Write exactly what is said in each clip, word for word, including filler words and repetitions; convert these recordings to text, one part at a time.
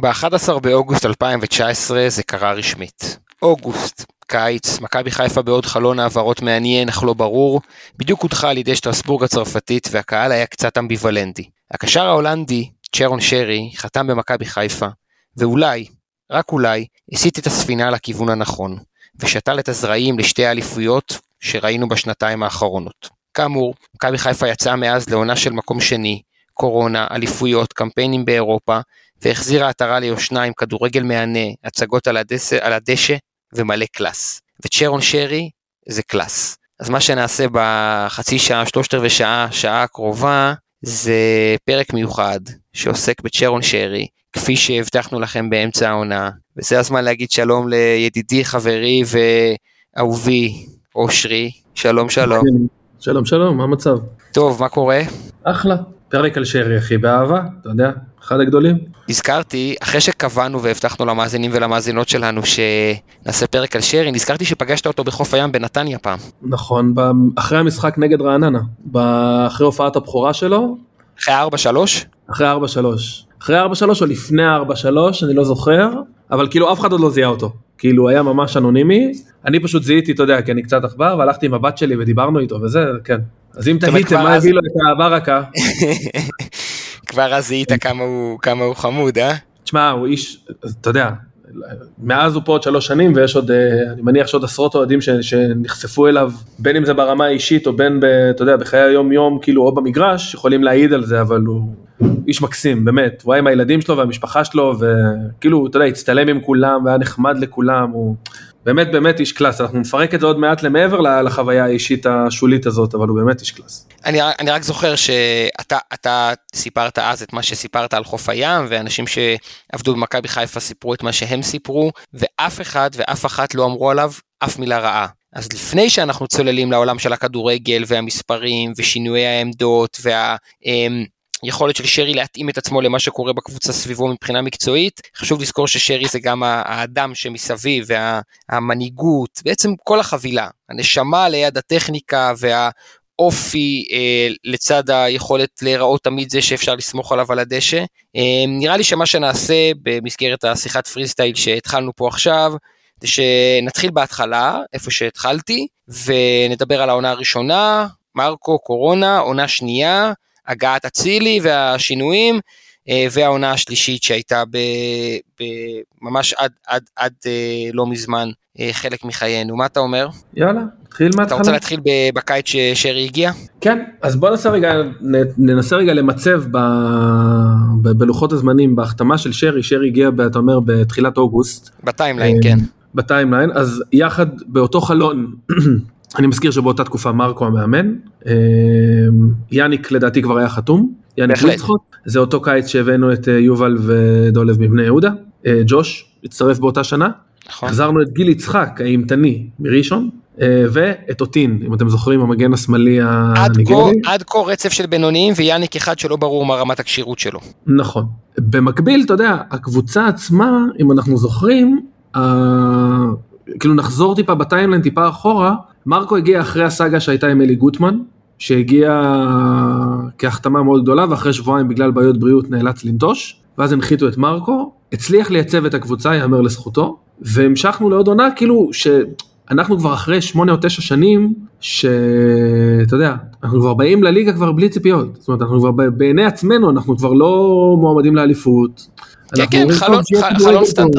ב-אחד עשר באוגוסט אלפיים תשע עשרה זה קרה רשמית. אוגוסט, קיץ, מכבי חיפה בעוד חלון העברות מעניין, אך לא ברור, בדיוק הודחה על ידי שטרסבורג הצרפתית, והקהל היה קצת אמביוולנטי. הקשר ההולנדי, צ'רון שרי, חתם במכבי חיפה, ואולי, רק אולי, הסיט את הספינה לכיוון הנכון, ושתל את הזרעים לשתי האליפויות שראינו בשנתיים האחרונות. כאמור, מכבי חיפה יצאה מאז לעונה של מקום שני, קורונה, אליפויות, קמפיינים באירופה, והחזירה עטרה ליושנה עם כדורגל מענה, הצגות על הדשא, על הדשא ומלא קלאס. וצ'רון שרי זה קלאס. אז מה שנעשה בחצי שעה, שלושת רבעי שעה, שעה הקרובה, זה פרק מיוחד שעוסק בצ'רון שרי, כפי שהבטחנו לכם באמצע העונה. וזה הזמן להגיד שלום לידידי, חברי ואהובי, אושרי. שלום, שלום. שלום, שלום, מה המצב? טוב, מה קורה? אחלה. פרק על שרי, אחי, באהבה, אתה יודע, אחד הגדולים. הזכרתי, אחרי שקבענו והבטחנו למאזינים ולמאזינות שלנו שנעשה פרק על שרי, נזכרתי שפגשת אותו בחוף הים בנתניה פעם. נכון, אחרי המשחק נגד רעננה, אחרי הופעת הבכורה שלו. אחרי ארבע שלוש? אחרי ארבע שלוש. אחרי ארבע שלוש או לפני ארבע שלוש, אני לא זוכר, אבל כאילו אף אחד עוד לא זיהה אותו. כאילו הוא היה ממש אנונימי, אני פשוט זיהיתי, אתה יודע, כי אני קצת אכבר, והלכתי עם הבת שלי ודיברנו איתו, וזה, כן. אז אם תהיתם, מה הביא לו את העבר רכה? כבר אז זיהית כמה הוא חמוד, אה? תשמע, הוא איש, אתה יודע, מאז הוא פה עוד שלוש שנים, ויש עוד, אני מניח שעוד עשרות אוהדים שנחשפו אליו, בין אם זה ברמה האישית, או בין, אתה יודע, בחיי היום-יום, כאילו, או במגרש, יכולים להעיד על זה, אבל הוא איש מקסים, באמת, הוא היה עם הילדים שלו והמשפחה שלו, וכאילו, אתה יודע, הצטלם עם כולם, והיה נחמד לכולם, הוא באמת, באמת איש קלאס, אנחנו נפרק את זה עוד מעט למעבר לחוויה האישית השולית הזאת, אבל הוא באמת איש קלאס. אני, אני רק זוכר שאתה, אתה סיפרת אז את מה שסיפרת על חוף הים, ואנשים שעבדו במכבי חיפה סיפרו את מה שהם סיפרו, ואף אחד ואף אחת לא אמרו עליו אף מילה רעה. אז לפני שאנחנו צוללים לעולם של הכדורגל והמספרים ושינויי העמדות וה... יכולת של שרי להתאים את עצמו למה שקורה בקבוצה סביבו מבחינה מקצועית, חשוב לזכור ששרי זה גם האדם שמסביב, והמנהיגות, בעצם כל החבילה, הנשמה ליד הטכניקה, והאופי אה, לצד היכולת להיראות תמיד זה שאפשר לסמוך עליו על הדשא, אה, נראה לי שמה שנעשה במסגרת השיחת פרי סטייל שהתחלנו פה עכשיו, זה שנתחיל בהתחלה, איפה שהתחלתי, ונדבר על העונה הראשונה, מרקו, קורונה, עונה שנייה, הגעת אצילי והשינויים, והעונה השלישית שהייתה ממש עד, עד, עד לא מזמן חלק מחיינו. מה אתה אומר? יאללה, תתחיל מהתחלה. אתה רוצה להתחיל בקיץ ששרי הגיע? כן, אז בוא ננסה רגע, ננסה רגע למצב ב, ב, בלוחות הזמנים, בהחתמה של שרי, שרי הגיע, אתה אומר, בתחילת אוגוסט. בטיימליין, כן. בטיימליין, אז יחד באותו חלון... אני מזכיר שבאותה תקופה מרקו המאמן, יניק לדעתי כבר היה חתום, יניק ליצחות, זה אותו קיץ שהבאנו את יובל ודולב מבני יהודה, ג'וש הצטרף באותה שנה, חזרנו את גיל יצחק, האימתני מראשון, ואת אותין, אם אתם זוכרים, המגן השמאלי הניגרי. עד כה רצף של בינוניים, ויאניק אחד שלא ברור מה רמת הקשירות שלו. נכון. במקביל, אתה יודע, הקבוצה עצמה, אם אנחנו זוכרים, כאילו נחזור טיפה בטיימליין, טיפה אחורה, מרקו הגיע אחרי הסאגה שהייתה עם אלי גוטמן, שהגיע כהחתמה מאוד גדולה, ואחרי שבועיים בגלל בעיות בריאות נאלץ לנטוש, ואז הנחיתו את מרקו, הצליח לייצב את הקבוצה, יאמר לזכותו, והמשכנו לעוד עונה, כאילו שאנחנו כבר אחרי שמונה או תשע שנים, שאתה יודע, אנחנו כבר באים לליגה כבר בלי ציפיות, זאת אומרת, אנחנו כבר בעיני עצמנו, אנחנו כבר לא מועמדים לאליפות. כן, כן,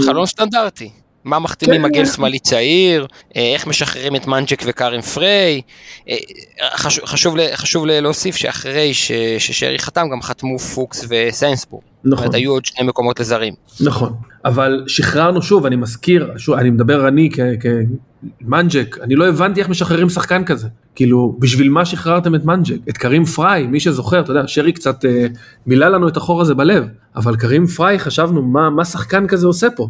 חלון סטנדרטי. מה מחתימים מגן שמאלי צעיר, איך משחררים את מנג'ק וקארם פריי, חשוב להוסיף שאחרי ששרי חתם, גם חתמו פוקס וסיינסבורג, היו עוד שני מקומות לזרים. נכון, אבל שחררנו שוב, אני מזכיר, אני מדבר אני כמנג'ק, אני לא הבנתי איך משחררים שחקן כזה, כאילו בשביל מה שחררתם את מנג'ק, את קארם פריי, מי שזוכר, אתה יודע, שרי קצת מילה לנו את החור הזה בלב, אבל קארם פריי חשבנו מה שחקן כזה עושה פה,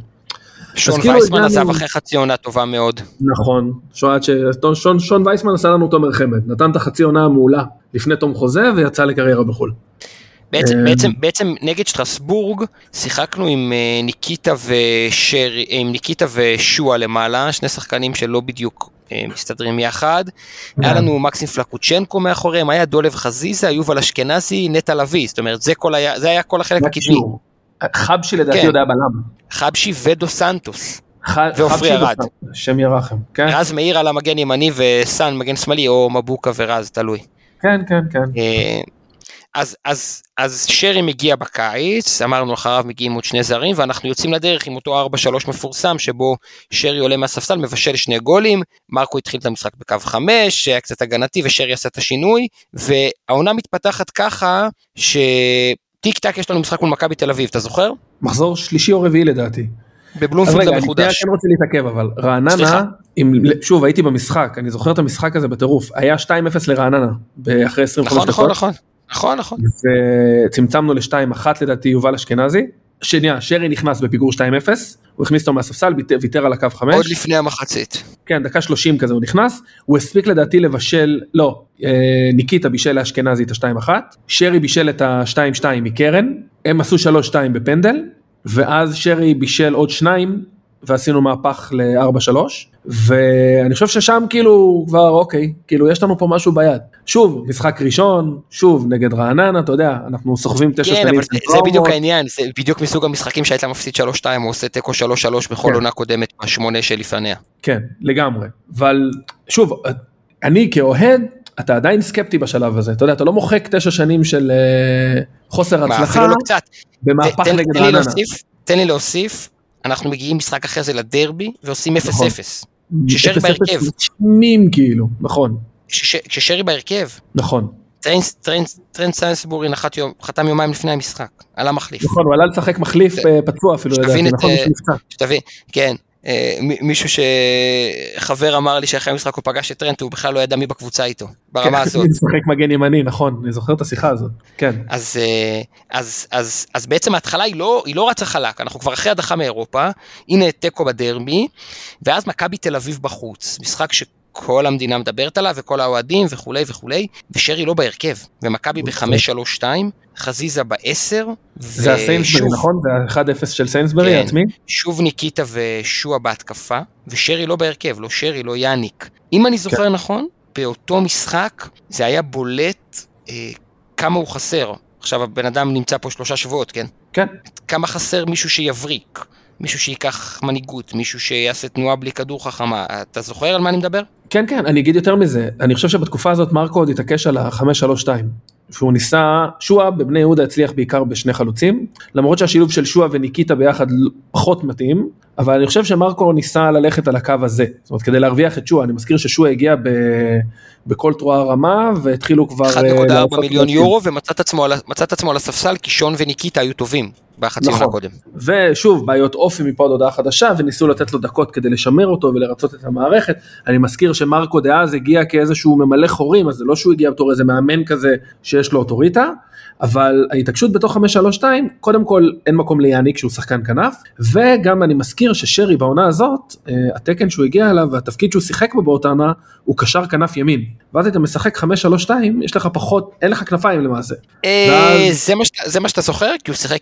שון וייסמן עזב אחרי חצי עונה טובה מאוד. נכון, שון וייסמן עשה לנו תומר חמד, נתן את החצי עונה המעולה לפני תום חוזה ויצא לקריירה בחול. בעצם נגד שטרסבורג שיחקנו עם ניקיטה ושואה למעלה, שני שחקנים שלא בדיוק מסתדרים יחד, היה לנו מקסים פלקוצ'נקו מאחוריהם, היה דולב חזיזה, יובל אשכנזי, נטה לוי, זאת אומרת זה היה כל החלק הקדמי. חבשי לדעתי יודע בלם. חבשי ודו סנטוס. ועופרי הרד. שם ירחם. רז מאיר על המגן ימני וסן מגן שמאלי, או מבוקה ורז, תלוי. כן, כן, כן. אז, אז, אז שרי מגיע בקיץ, אמרנו אחריו מגיעים עוד שני זרים, ואנחנו יוצאים לדרך עם אותו ארבע שלוש מפורסם, שבו שרי עולה מהספסל, מבשל שני גולים, מרקו התחיל את המשחק בקו חמש, שהיה קצת הגנתי, ושרי עשה את השינוי, והעונה מתפתחת ככה, שטיק טק יש לנו משחק מול מכבי תל אביב, אתה זוכר? מחזור שלישי או רביעי לדעתי. בבלומפילד המחודש. אני כן רוצה להתעכב, אבל רעננה, עם, שוב הייתי במשחק, אני זוכר את המשחק הזה בטירוף, היה שתיים אפס לרעננה, אחרי עשרים וחמש דקות. נכון, נכון. נכון, נכון. וצמצמנו לשתיים אחת לדעתי יובל אשכנזי, שנייה, שרי נכנס בפיגור שתיים אפס, הוא הכניס אותו מהספסל, ויתר על הקו חמש. עוד לפני המחצית. כן, דקה שלושים כזה הוא נכנס, הוא הספיק לדעתי לבשל, לא, ניקיטה בישל לאשכנזי את ה-שתיים אחת, שרי בישל את ה-שתיים שתיים מקרן, הם עשו שלוש שתיים בפנדל, ואז שרי בישל עוד שניים, ועשינו מהפך ל-ארבע שלוש, ואני חושב ששם כאילו כבר אוקיי, כאילו יש לנו פה משהו ביד. שוב, משחק ראשון, שוב נגד רעננה, אתה יודע, אנחנו סוחבים תשע שתיים. כן, אבל זה בדיוק העניין, זה בדיוק מסוג המשחקים שהייתה מפסיד שלוש שתיים, או עושה תיקו שלוש שלוש בכל עונה קודמת, השמונה שלפניה. כן, לגמרי. אבל שוב, אני כאוהד, אתה עדיין סקפטי בשלב הזה, אתה יודע, אתה לא מוחק תשע שנים של חוסר הצלחה, במהפך נגד רעננה. תן לי להוסיף, אנחנו מגיעים משחק אחרי זה לדרבי, ועושים אפס אפס. ששרי בהרכב. שמים כאילו, נכון. כששרי בהרכב. נכון. טרנט סיינסבורי חתם יומיים לפני המשחק, עלה מחליף. נכון, הוא עלה לשחק מחליף פצוע אפילו, לדעתי, נכון? שתבין, כן. מישהו שחבר אמר לי שאחרי המשחק הוא פגש את טרנט, הוא בכלל לא ידע מי בקבוצה איתו, ברמה הזאת. כן, משחק מגן ימני, נכון, אני זוכר את השיחה הזאת, כן. אז, אז, אז, אז בעצם ההתחלה היא לא, היא לא רצה חלק, אנחנו כבר אחרי הדחה מאירופה, הנה תיקו בדרבי, ואז מכבי תל אביב בחוץ, משחק שכל המדינה מדברת עליו, וכל האוהדים וכולי וכולי, ושרי לא בהרכב, ומכבי ב-חמש שלוש שתיים, חזיזה בעשר. זה הסיינסברי, נכון? זה ה-אחד אפס של סיינסברי עצמי? שוב ניקיטה ושועה בהתקפה, ושרי לא בהרכב, לא שרי, לא יאניק. אם אני זוכר נכון, באותו משחק זה היה בולט כמה הוא חסר. עכשיו הבן אדם נמצא פה שלושה שבועות, כן? כן. כמה חסר מישהו שיבריק, מישהו שיקח מנהיגות, מישהו שיעשה תנועה בלי כדור חכמה. אתה זוכר על מה אני מדבר? כן, כן, אני אגיד יותר מזה. אני חושב שבתקופה הזאת מרקו עוד התעקש על ה-חמש שלוש שתיים. שהוא ניסה, שואה בבני יהודה הצליח בעיקר בשני חלוצים, למרות שהשילוב של שואה וניקיטה ביחד פחות מתאים, אבל אני חושב שמרקו ניסה ללכת על הקו הזה, זאת אומרת כדי להרוויח את שואה, אני מזכיר ששואה הגיע ב... בכל תרועה רמה, והתחילו כבר... אחד נקודה ארבע מיליון יורו, ומצאת עצמו, עצמו על הספסל, כי שון וניקיטה היו טובים, בחצי נכון. הקודם. ושוב, בעיות אופי מפה עוד הודעה חדשה, וניסו לתת לו דקות כדי לשמר אותו, ולרצות את המערכת. אני מזכיר שמרקו דאז הגיע כאיזשהו ממלא חורים, אז זה לא שהוא הגיע בתור איזה מאמן כזה, שיש לו אוטוריטה, אבל ההתעקשות בתוך חמש שלוש שתיים, קודם כל אין מקום ליעניק שהוא שחקן כנף, וגם אני מזכיר ששרי בעונה הזאת, התקן שהוא הגיע אליו, והתפקיד שהוא שיחק בו באותנה, הוא קשר כנף ימין. ואז אתה משחק חמש שלוש שתיים, יש לך פחות, אין לך כנפיים למעשה. זה מה שאתה זוכר? כי הוא שיחק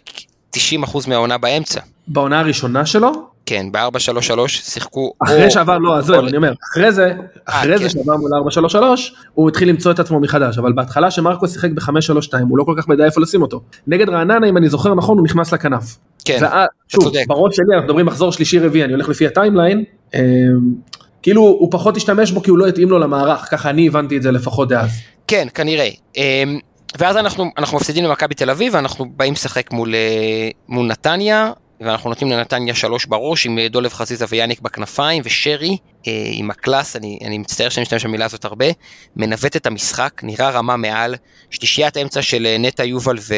תשעים אחוז מהעונה באמצע. בעונה הראשונה שלו? כן, ב-ארבע שלוש שלוש שיחקו... אחרי שעבר, לא, אז אני אומר, אחרי זה, אחרי זה שעבר מול ארבע שלוש שלוש, הוא התחיל למצוא את עצמו מחדש, אבל בהתחלה שמרקו שיחק ב-חמש שלוש שתיים, הוא לא כל כך יודע איפה לשים אותו. נגד רעננה, אם אני זוכר נכון, הוא נכנס לכנף. כן, אתה צודק. שוב, בראש שלי, אנחנו מדברים מחזור שלישי רביעי, אני הולך לפי הטיימליין, כאילו הוא פחות השתמש בו, כי הוא לא התאים לו למערך, ככה אני הבנתי את זה לפחות דאז. כן, כנראה. ואז אנחנו, אנחנו מפסידים למכבי תל אביב, ואנחנו באים לשחק מול, מול נתניה, ואנחנו נותנים לנתניה שלוש בראש, עם דולב חזיזה ויאניק בכנפיים, ושרי, אה, עם הקלאס, אני, אני מצטער שאני משתמש במילה הזאת הרבה, מנווט את המשחק, נראה רמה מעל, שלישיית האמצע של נטה יובל ו,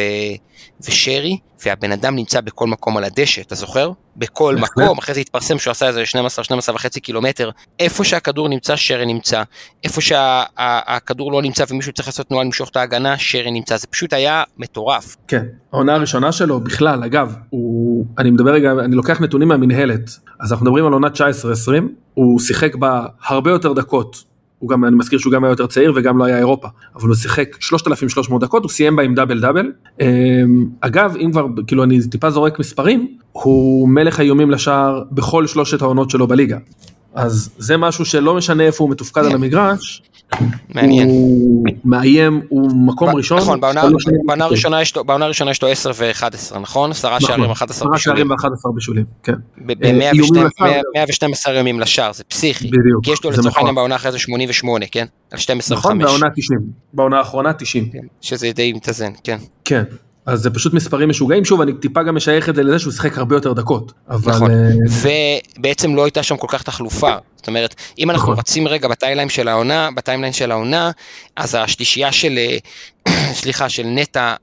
ושרי, והבן אדם נמצא בכל מקום על הדשא, אתה זוכר? בכל מקום, אחרי זה התפרסם שהוא עשה איזה שתים עשרה, שתים עשרה וחצי קילומטר, איפה שהכדור נמצא, שרי נמצא, איפה שהכדור לא נמצא ומישהו צריך לעשות תנועה למשוך את ההגנה, שרי נמצא, זה פשוט היה מטורף. כן, העונה הראשונה שלו בכלל, אגב, הוא, אני מדבר רגע, אני לוקח נתונים מהמנהלת, אז אנחנו מדברים על עונה תשע עשרה עשרים, הוא שיחק בה הרבה יותר דקות, הוא גם, אני מזכיר שהוא גם היה יותר צעיר וגם לא היה אירופה, אבל הוא שיחק שלושת אלפים ושלוש מאות דקות, הוא סיים בה עם דאבל דאבל, אגב, אם כבר, כאילו אני טיפה זורק מספרים, הוא מלך האיומים לשער בכל שלושת העונות שלו בליגה, אז זה משהו שלא משנה איפה הוא מתופקד על המגרש, מעניין. הוא מאיים, הוא מקום ראשון. נכון, בעונה הראשונה יש לו עשר ואחת עשרה, נכון? עשרה שערים, אחת עשרה בשולים. עשרה שערים ואחת עשרה בשולים, כן. ב-מאה ושתים עשרה יומים לשער, זה פסיכי. כי יש לו לצורך העניין בעונה אחרי זה שמונים ושמונה, כן? על שתים עשרה וחמש. נכון, בעונה תשעים. בעונה האחרונה תשעים. שזה די מתאזן, כן. כן. אז זה פשוט מספרים משוגעים, שוב, אני טיפה גם משייך את זה לזה שהוא שחק הרבה יותר דקות. אבל... נכון, ובעצם לא הייתה שם כל כך תחלופה, זאת אומרת, אם אנחנו נכון. רצים רגע בטיימליין של העונה, בטיימליין של העונה, אז השלישייה של, סליחה, של נטה,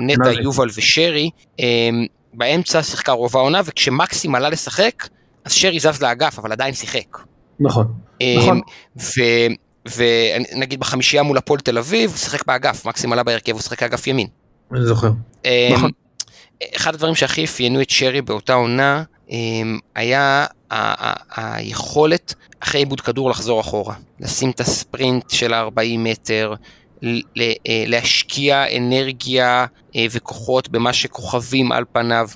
נטה יובל ושרי, באמצע שיחקה רוב העונה, וכשמקסים עלה לשחק, אז שרי זז לאגף, אבל עדיין שיחק. נכון, נכון. ו... ונגיד בחמישייה מול הפועל תל אביב, הוא שחק באגף, מקסים עלה בהרכב, הוא שחק אגף ימין. אני זוכר. נכון. אחד הדברים שהכי אפיינו את שרי באותה עונה, היה היכולת, אחרי איבוד כדור, לחזור אחורה. לשים את הספרינט של ארבעים מטר, להשקיע אנרגיה וכוחות במה שכוכבים על פניו,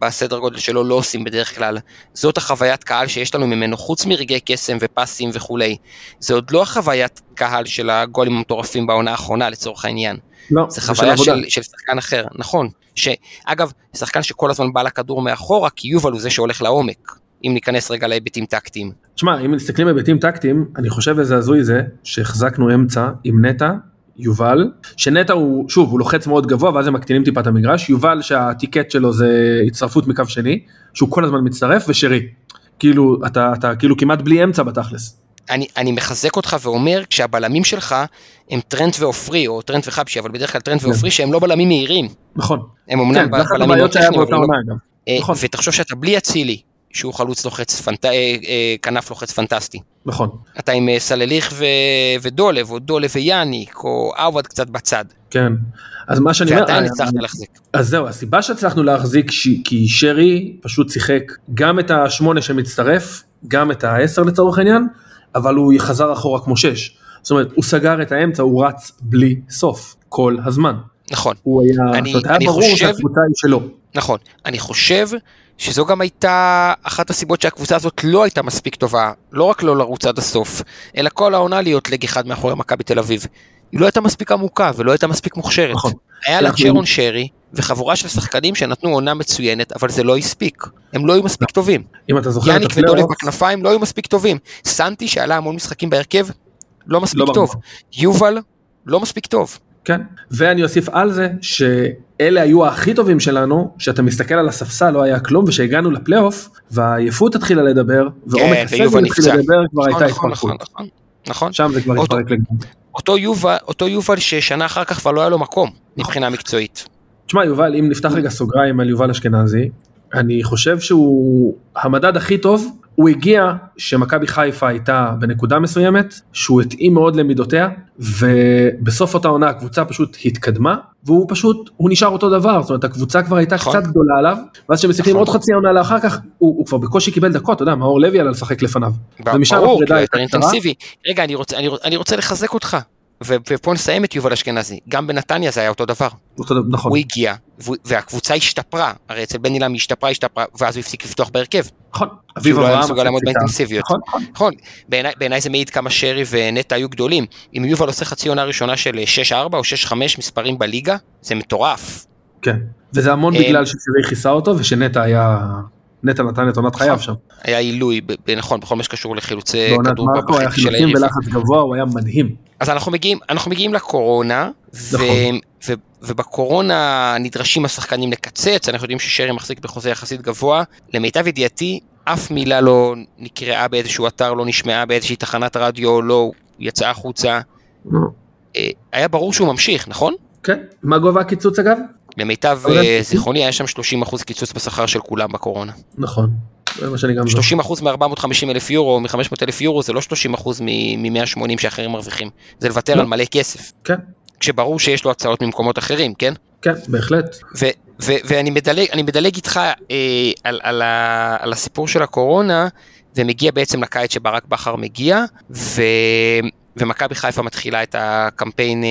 בסדר גודל שלו לא עושים בדרך כלל. זאת החוויית קהל שיש לנו ממנו, חוץ מרגעי קסם ופסים וכולי. זה עוד לא החוויית קהל של הגולים המטורפים בעונה האחרונה, לצורך העניין. לא, זה חוויה של, של, של שחקן אחר, נכון. שאגב, שחקן שכל הזמן בא לכדור מאחורה, כי יובל הוא זה שהולך לעומק. אם ניכנס רגע להיבטים טקטיים. תשמע, אם נסתכלים להיבטים טקטיים, אני חושב איזה הזוי זה, שהחזקנו אמצע עם נטה, יובל, שנטה הוא, שוב, הוא לוחץ מאוד גבוה, ואז הם מקטינים טיפת המגרש, יובל שהטיקט שלו זה הצטרפות מקו שני, שהוא כל הזמן מצטרף, ושרי, כאילו, אתה, אתה, כאילו כמעט בלי אמצע בתכלס. אני, אני מחזק אותך ואומר, כשהבלמים שלך, הם טרנט ואופרי, או טרנט וחבשי, אבל בדרך כלל טרנט ואופרי, שהם לא בלמים מהירים. נכון. הם אומנם בלמים מאוד טכניים, ותחשוב שאתה בלי אצילי. שהוא חלוץ לוחץ, פנט... כנף לוחץ פנטסטי. נכון. אתה עם סלליך ו... ודולב, או דולב ויאניק, או עובד קצת בצד. כן. אז מה שאני אומר... ועדיין הצלחת אני... להחזיק. אז זהו, הסיבה שהצלחנו להחזיק, ש... כי שרי פשוט שיחק גם את השמונה שמצטרף, גם את העשר לצורך העניין, אבל הוא יחזר אחורה כמו שש. זאת אומרת, הוא סגר את האמצע, הוא רץ בלי סוף, כל הזמן. נכון. הוא היה... אני, זאת אני היה ברור חושב... שהקבוצה היא שלו. נכון. אני חושב... שזו גם הייתה אחת הסיבות שהקבוצה הזאת לא הייתה מספיק טובה, לא רק לא לרוץ עד הסוף, אלא כל העונה להיות לג אחד מאחורי מכבי תל אביב. היא לא הייתה מספיק עמוקה ולא הייתה מספיק מוכשרת. נכון. היה לה צ'רון שרי וחבורה של שחקנים שנתנו עונה מצוינת, אבל זה לא הספיק. הם לא היו מספיק טובים. אם אתה זוכר... יניק ודולב בכנפיים לא היו מספיק טובים. סנטי שעלה המון משחקים בהרכב, לא מספיק טוב. יובל, לא מספיק טוב. כן, ואני אוסיף על זה שאלה היו הכי טובים שלנו, שאתה מסתכל על הספסל לא היה כלום, ושהגענו לפלייאוף, והעייפות התחילה לדבר, ועומק הסגל התחילה לדבר, כבר הייתה התפרקות. נכון, שם זה כבר התפרק לגמרי. אותו יובל ששנה אחר כך כבר לא היה לו מקום, מבחינה מקצועית. תשמע יובל, אם נפתח רגע סוגריים על יובל אשכנזי, אני חושב שהוא המדד הכי טוב, הוא הגיע שמכבי חיפה הייתה בנקודה מסוימת, שהוא התאים מאוד למידותיה, ובסוף אותה עונה הקבוצה פשוט התקדמה, והוא פשוט, הוא נשאר אותו דבר, זאת אומרת הקבוצה כבר הייתה קצת גדולה עליו, ואז שמסתכלים עוד חצי עונה לאחר כך, הוא כבר בקושי קיבל דקות, אתה יודע, מאור לוי עלה לשחק לפניו. ברור, יותר אינטנסיבי. רגע, אני רוצה לחזק אותך, ופה נסיים את יובל אשכנזי, גם בנתניה זה היה אותו דבר. הוא הגיע, והקבוצה השתפרה, הרי אצל בן אילם השתפרה, השתפרה, ואז הוא הפסיק לפתוח בהרכב. נכון. אביב אברהם. שהוא לא היה מסוגל לעמוד באינטנסיביות. נכון. בעיניי זה מעיד כמה שרי ונטע היו גדולים. אם יובל עושה חצי עונה ראשונה של שש ארבע או שש חמש מספרים בליגה, זה מטורף. כן, וזה המון בגלל ששרי חיסה אותו, ושנטע היה... נטע נתן את עונת חייו שם. היה עילוי, נכון, בכל מה שקשור לחילוצי כדור. מרקו היה חילוצים בלחץ גבוה, הוא היה מדהים. אז אנחנו מגיעים, אנחנו מגיעים לקורונה, ובקורונה נדרשים השחקנים לקצץ, אנחנו יודעים ששרי מחזיק בחוזה יחסית גבוה, למיטב ידיעתי, אף מילה לא נקראה באיזשהו אתר, לא נשמעה באיזושהי תחנת רדיו, לא יצאה חוצה. היה ברור שהוא ממשיך, נכון? כן. מה גובה הקיצוץ אגב? למיטב זיכרוני היה שם שלושים אחוז קיצוץ בשכר של כולם בקורונה. נכון. שלושים אחוז מ-ארבע מאות וחמישים אלף יורו או מ-חמש מאות אלף יורו זה לא שלושים אחוז מ-מאה שמונים שאחרים מרוויחים. זה לוותר על מלא כסף. כן. כשברור שיש לו הצעות ממקומות אחרים, כן? כן, בהחלט. ואני מדלג איתך על הסיפור של הקורונה, ומגיע בעצם לקיץ שברק בחר מגיע, ו... ומכבי חיפה מתחילה את הקמפיין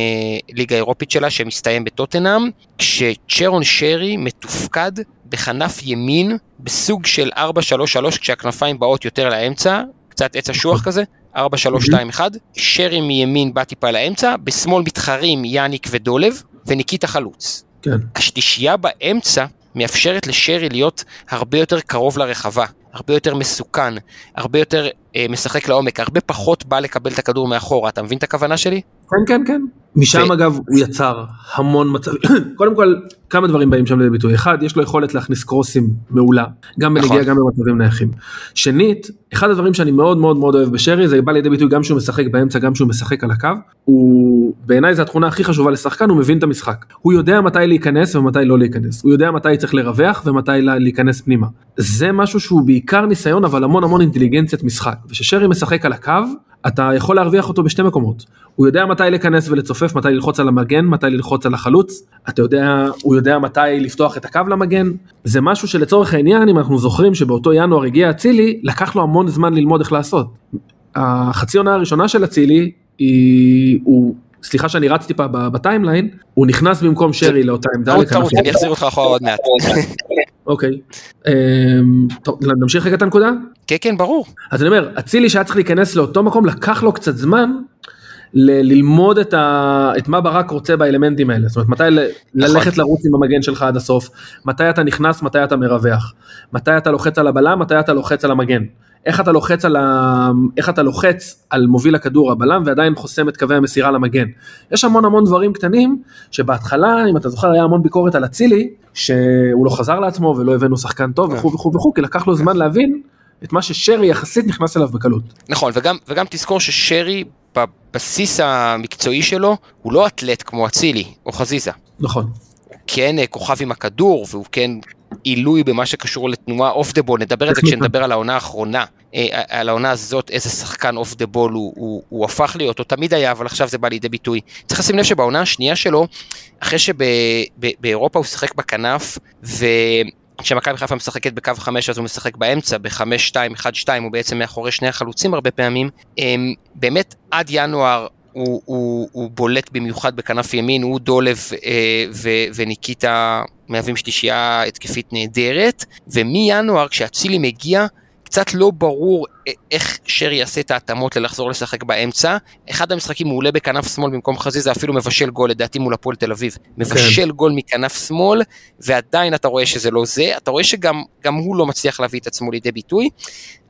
ליגה אירופית שלה, שמסתיים בטוטנהאם, כשצ'רון שרי מתופקד בכנף ימין, בסוג של ארבע שלוש שלוש, כשהכנפיים באות יותר לאמצע, קצת עץ השוח כזה, ארבע שלוש שלוש, ארבע שלוש שתיים אחת, שרי מימין בא טיפה לאמצע, בשמאל מתחרים יניק ודולב, וניקית החלוץ. כן. השלישייה באמצע מאפשרת לשרי להיות הרבה יותר קרוב לרחבה, הרבה יותר מסוכן, הרבה יותר אה, משחק לעומק, הרבה פחות בא לקבל את הכדור מאחורה, אתה מבין את הכוונה שלי? כן, כן, כן. משם ו... אגב הוא יצר המון מצב, קודם כל כמה דברים באים שם לביטוי, אחד יש לו יכולת להכניס קרוסים מעולה, גם בנגיעה גם במצבים נייחים, שנית אחד הדברים שאני מאוד מאוד מאוד אוהב בשרי, זה בא לידי ביטוי גם שהוא משחק באמצע, גם שהוא משחק על הקו, הוא בעיניי זו התכונה הכי חשובה לשחקן, הוא מבין את המשחק, הוא יודע מתי להיכנס ומתי לא להיכנס, הוא יודע מתי צריך לרווח ומתי להיכנס פנימה, זה משהו שהוא בעיקר ניסיון אבל המון המון אינטליגנציית משחק, וששרי משחק על הקו אתה יכול להרוויח אותו בשתי מקומות, הוא יודע מתי להיכנס ולצופף, מתי ללחוץ על המגן, מתי ללחוץ על החלוץ, אתה יודע, הוא יודע מתי לפתוח את הקו למגן, זה משהו שלצורך העניין, אם אנחנו זוכרים שבאותו ינואר הגיע אצילי, לקח לו המון זמן ללמוד איך לעשות, החצי עונה הראשונה של אצילי, היא, הוא, סליחה שאני רץ טיפה בטיימליין, הוא נכנס במקום שרי לאותה עמדה, אני אחזיר אותך אחורה עוד מעט, אוקיי, נמשיך רגע את הנקודה? כן, כן, ברור. אז אני אומר, אצילי שהיה צריך להיכנס לאותו מקום, לקח לו קצת זמן ללמוד את מה ברק רוצה באלמנטים האלה, זאת אומרת, מתי ללכת לרוץ עם המגן שלך עד הסוף, מתי אתה נכנס, מתי אתה מרווח, מתי אתה לוחץ על הבלם, מתי אתה לוחץ על המגן, איך אתה לוחץ על, ה... איך אתה לוחץ על מוביל הכדור הבלם, ועדיין חוסם את קווי המסירה למגן. יש המון המון דברים קטנים, שבהתחלה, אם אתה זוכר, היה המון ביקורת על אצילי, שהוא לא חזר לעצמו, ולא הבאנו שחקן טוב, וכו וכו וכו, כי לקח לו זמן להבין, את מה ששרי יחסית נכנס אליו בקלות. נכון, וגם, וגם תזכור ששרי, בבסיס המקצועי שלו, הוא לא אתלט כמו אצילי, או חזיזה. נכון. כן, כוכב עם הכדור, והוא כן... עילוי במה שקשור לתנועה אוף דה בול, נדבר על זה כשנדבר על העונה האחרונה, על העונה הזאת, איזה שחקן אוף דה בול הוא הפך להיות, הוא תמיד היה, אבל עכשיו זה בא לידי ביטוי. צריך לשים לב שבעונה השנייה שלו, אחרי שבאירופה הוא שחק בכנף, וכשמכבי חיפה משחקת בקו חמש, אז הוא משחק באמצע, בחמש, שתיים, אחד, שתיים, הוא בעצם מאחורי שני החלוצים הרבה פעמים, באמת עד ינואר, הוא, הוא, הוא בולט במיוחד בכנף ימין, הוא דולב אה, ו, וניקיטה מהווים שלישייה התקפית נהדרת, ומינואר כשהצילי מגיע, קצת לא ברור איך שרי יעשה את ההתאמות ללחזור לשחק באמצע, אחד המשחקים הוא עולה בכנף שמאל במקום חזיזה, אפילו מבשל גול, לדעתי מול הפועל תל אביב, מבשל כן. גול מכנף שמאל, ועדיין אתה רואה שזה לא זה, אתה רואה שגם גם הוא לא מצליח להביא את עצמו לידי ביטוי,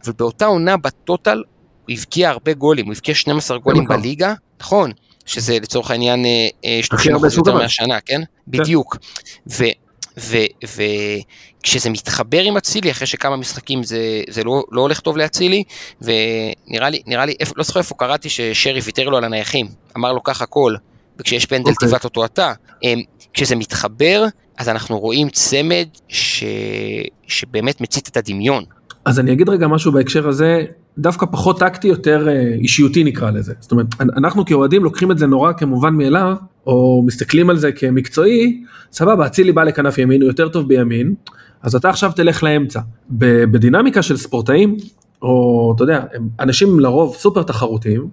אבל באותה עונה בטוטל, הוא הבקיע הרבה גולים, הוא הבקיע שנים עשר גולים בליגה, נכון, שזה לצורך העניין שלושים אחוז יותר מהשנה, כן? בדיוק, וכשזה מתחבר עם אצילי, אחרי שכמה משחקים זה לא הולך טוב לאצילי, ונראה לי, לא זוכר איפה קראתי ששרי ויתר לו על הנייחים, אמר לו כך הכל, וכשיש פנדל תיבת אותו אתה, כשזה מתחבר, אז אנחנו רואים צמד שבאמת מצית את הדמיון. אז אני אגיד רגע משהו בהקשר הזה, דווקא פחות טקטי, יותר אישיותי נקרא לזה. זאת אומרת, אנחנו כאוהדים לוקחים את זה נורא כמובן מאליו, או מסתכלים על זה כמקצועי, סבבה, אצילי בא לכנף ימין, הוא יותר טוב בימין, אז אתה עכשיו תלך לאמצע. בדינמיקה של ספורטאים, או אתה יודע, אנשים לרוב סופר תחרותיים,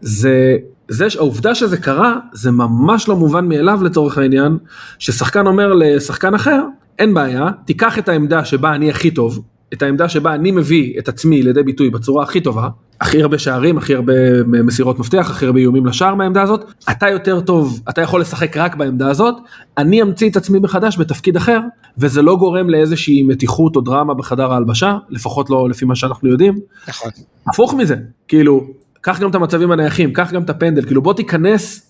זה, זה, העובדה שזה קרה, זה ממש לא מובן מאליו לצורך העניין, ששחקן אומר לשחקן אחר, אין בעיה, תיקח את העמדה שבה אני הכי טוב, את העמדה שבה אני מביא את עצמי לידי ביטוי בצורה הכי טובה, הכי הרבה שערים, הכי הרבה מסירות מפתח, הכי הרבה איומים לשער מהעמדה הזאת, אתה יותר טוב, אתה יכול לשחק רק בעמדה הזאת, אני אמציא את עצמי מחדש בתפקיד אחר, וזה לא גורם לאיזושהי מתיחות או דרמה בחדר ההלבשה, לפחות לא לפי מה שאנחנו יודעים. נכון. הפוך מזה, כאילו, קח גם את המצבים הנייחים, קח גם את הפנדל, כאילו בוא תיכנס...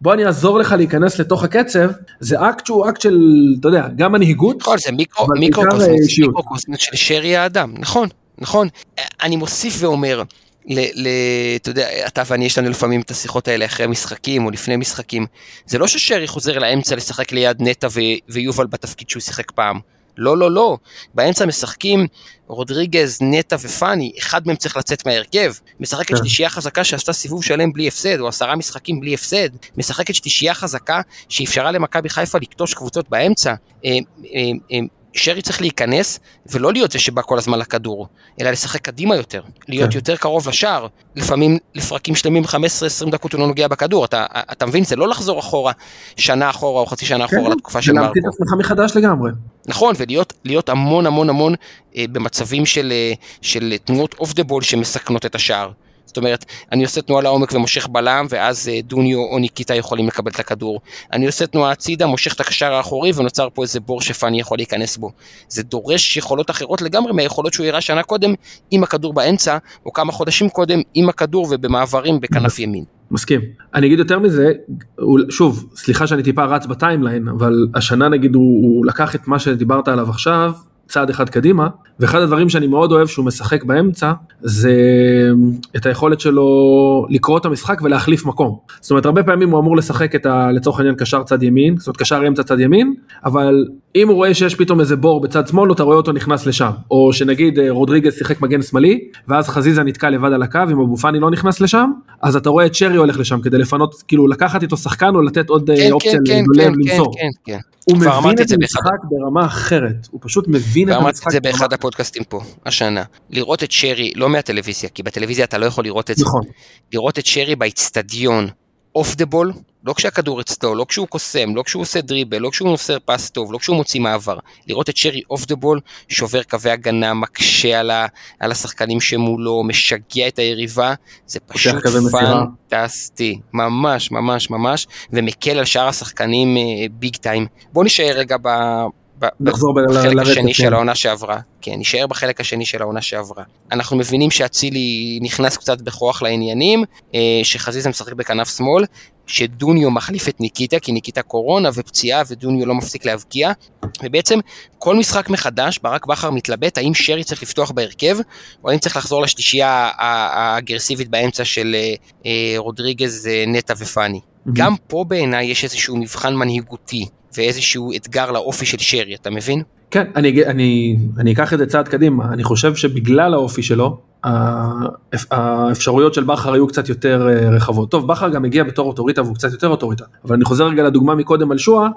בוא אני אעזור לך להיכנס לתוך הקצב, זה אקט שהוא אקט של, אתה יודע, גם מנהיגות. נכון, זה מיקרו-קוסמית של שרי האדם, נכון, נכון. אני מוסיף ואומר, אתה יודע, אתה ואני יש לנו לפעמים את השיחות האלה אחרי משחקים או לפני משחקים, זה לא ששרי חוזר לאמצע לשחק ליד נטה ויובל בתפקיד שהוא שיחק פעם, לא, לא, לא, באמצע משחקים רודריגז, נטה ופני, אחד מהם צריך לצאת מההרכב, משחקת שלישייה חזקה שעשתה סיבוב שלם בלי הפסד, או עשרה משחקים בלי הפסד, משחקת שלישייה חזקה שאפשרה למכבי חיפה לקטוש קבוצות באמצע, שרי צריך להיכנס, ולא להיות זה שבא כל הזמן לכדור, אלא לשחק קדימה יותר, להיות יותר קרוב לשער, לפעמים לפרקים שלמים חמש עשרה עשרים דקות הוא לא נוגע בכדור, אתה, אתה מבין, זה לא לחזור אחורה, שנה אחורה או חצי שנה אחורה לתקופה של מרקו. ולהמציא את עצמך מחדש לגמרי. נכון, ולהיות המון המון המון במצבים של, של תנועות אוף דה בול שמסכנות את השער, זאת אומרת, אני עושה תנועה לעומק ומושך בלם, ואז דוניו או ניקיטה יכולים לקבל את הכדור. אני עושה תנועה הצידה, מושך את הקשר האחורי, ונוצר פה איזה בור שפני יכול להיכנס בו. זה דורש יכולות אחרות לגמרי מהיכולות שהוא הראה שנה קודם, עם הכדור באמצע, או כמה חודשים קודם, עם הכדור ובמעברים בכנף ימין. מסכים. אני אגיד יותר מזה, שוב, סליחה שאני טיפה רץ בטיימליין, אבל השנה נגיד הוא לקח את מה שדיברת עליו עכשיו, צעד אחד קדימה, ואחד הדברים שאני מאוד אוהב שהוא משחק באמצע, זה את היכולת שלו לקרוא את המשחק ולהחליף מקום. זאת אומרת, הרבה פעמים הוא אמור לשחק את ה, לצורך העניין קשר צד ימין, זאת אומרת קשר אמצע צד ימין, אבל אם הוא רואה שיש פתאום איזה בור בצד שמאל, אתה רואה אותו נכנס לשם, או שנגיד רודריגז שיחק מגן שמאלי, ואז חזיזה נתקע לבד על הקו, אם אבו פני לא נכנס לשם, אז אתה רואה את שרי הולך לשם, כדי לפנות, כאילו לקחת איתו שחקן, או לתת עוד אופציה לדולב למסור. הוא מבין את המשחק ברמה אחרת, הוא פשוט מבין את המשחק. ואמרתי את זה באחד הפודקאסטים פה, השנה. לראות את שרי, לא מהטלוויזיה, כי בטלוויזיה אתה לא יכול לראות את זה. לראות את שרי באצטדיון, אוף דה בול, לא כשהכדור אצלו, לא כשהוא קוסם, לא כשהוא עושה דריבל, לא כשהוא מוסר פס טוב, לא כשהוא מוציא מעבר. לראות את שרי אוף דה בול, שובר קווי הגנה, מקשה על השחקנים שמולו, משגע את היריבה, זה פשוט פנטסטי, ממש, ממש, ממש, ומקל על שאר השחקנים ביג טיים. בוא נשאר רגע ב... בחלק השני של העונה שעברה, כן, נשאר בחלק השני של העונה שעברה, אנחנו מבינים שאצילי נכנס קצת בכוח לעניינים, שחזיזה משחק בכנף שמאל, שדוניו מחליף את ניקיטה, כי ניקיטה קורונה ופציעה, ודוניו לא מפסיק להבקיע, ובעצם כל משחק מחדש, ברק בכר מתלבט, האם שרי צריך לפתוח בהרכב, או האם צריך לחזור לשלישייה האגרסיבית באמצע של רודריגז, נטה ופני. גם פה בעיניי יש איזשהו מבחן מנהיגותי, ואיזשהו אתגר לאופי של שרי, אתה מבין? כן, אני, אני, אני אקח את זה צעד קדימה, אני חושב שבגלל האופי שלו, האפשרויות של בכר היו קצת יותר רחבות. טוב, בכר גם הגיע בתור אוטוריטה, והוא קצת יותר אוטוריטה, אבל אני חוזר רגע לדוגמה מקודם על שואה,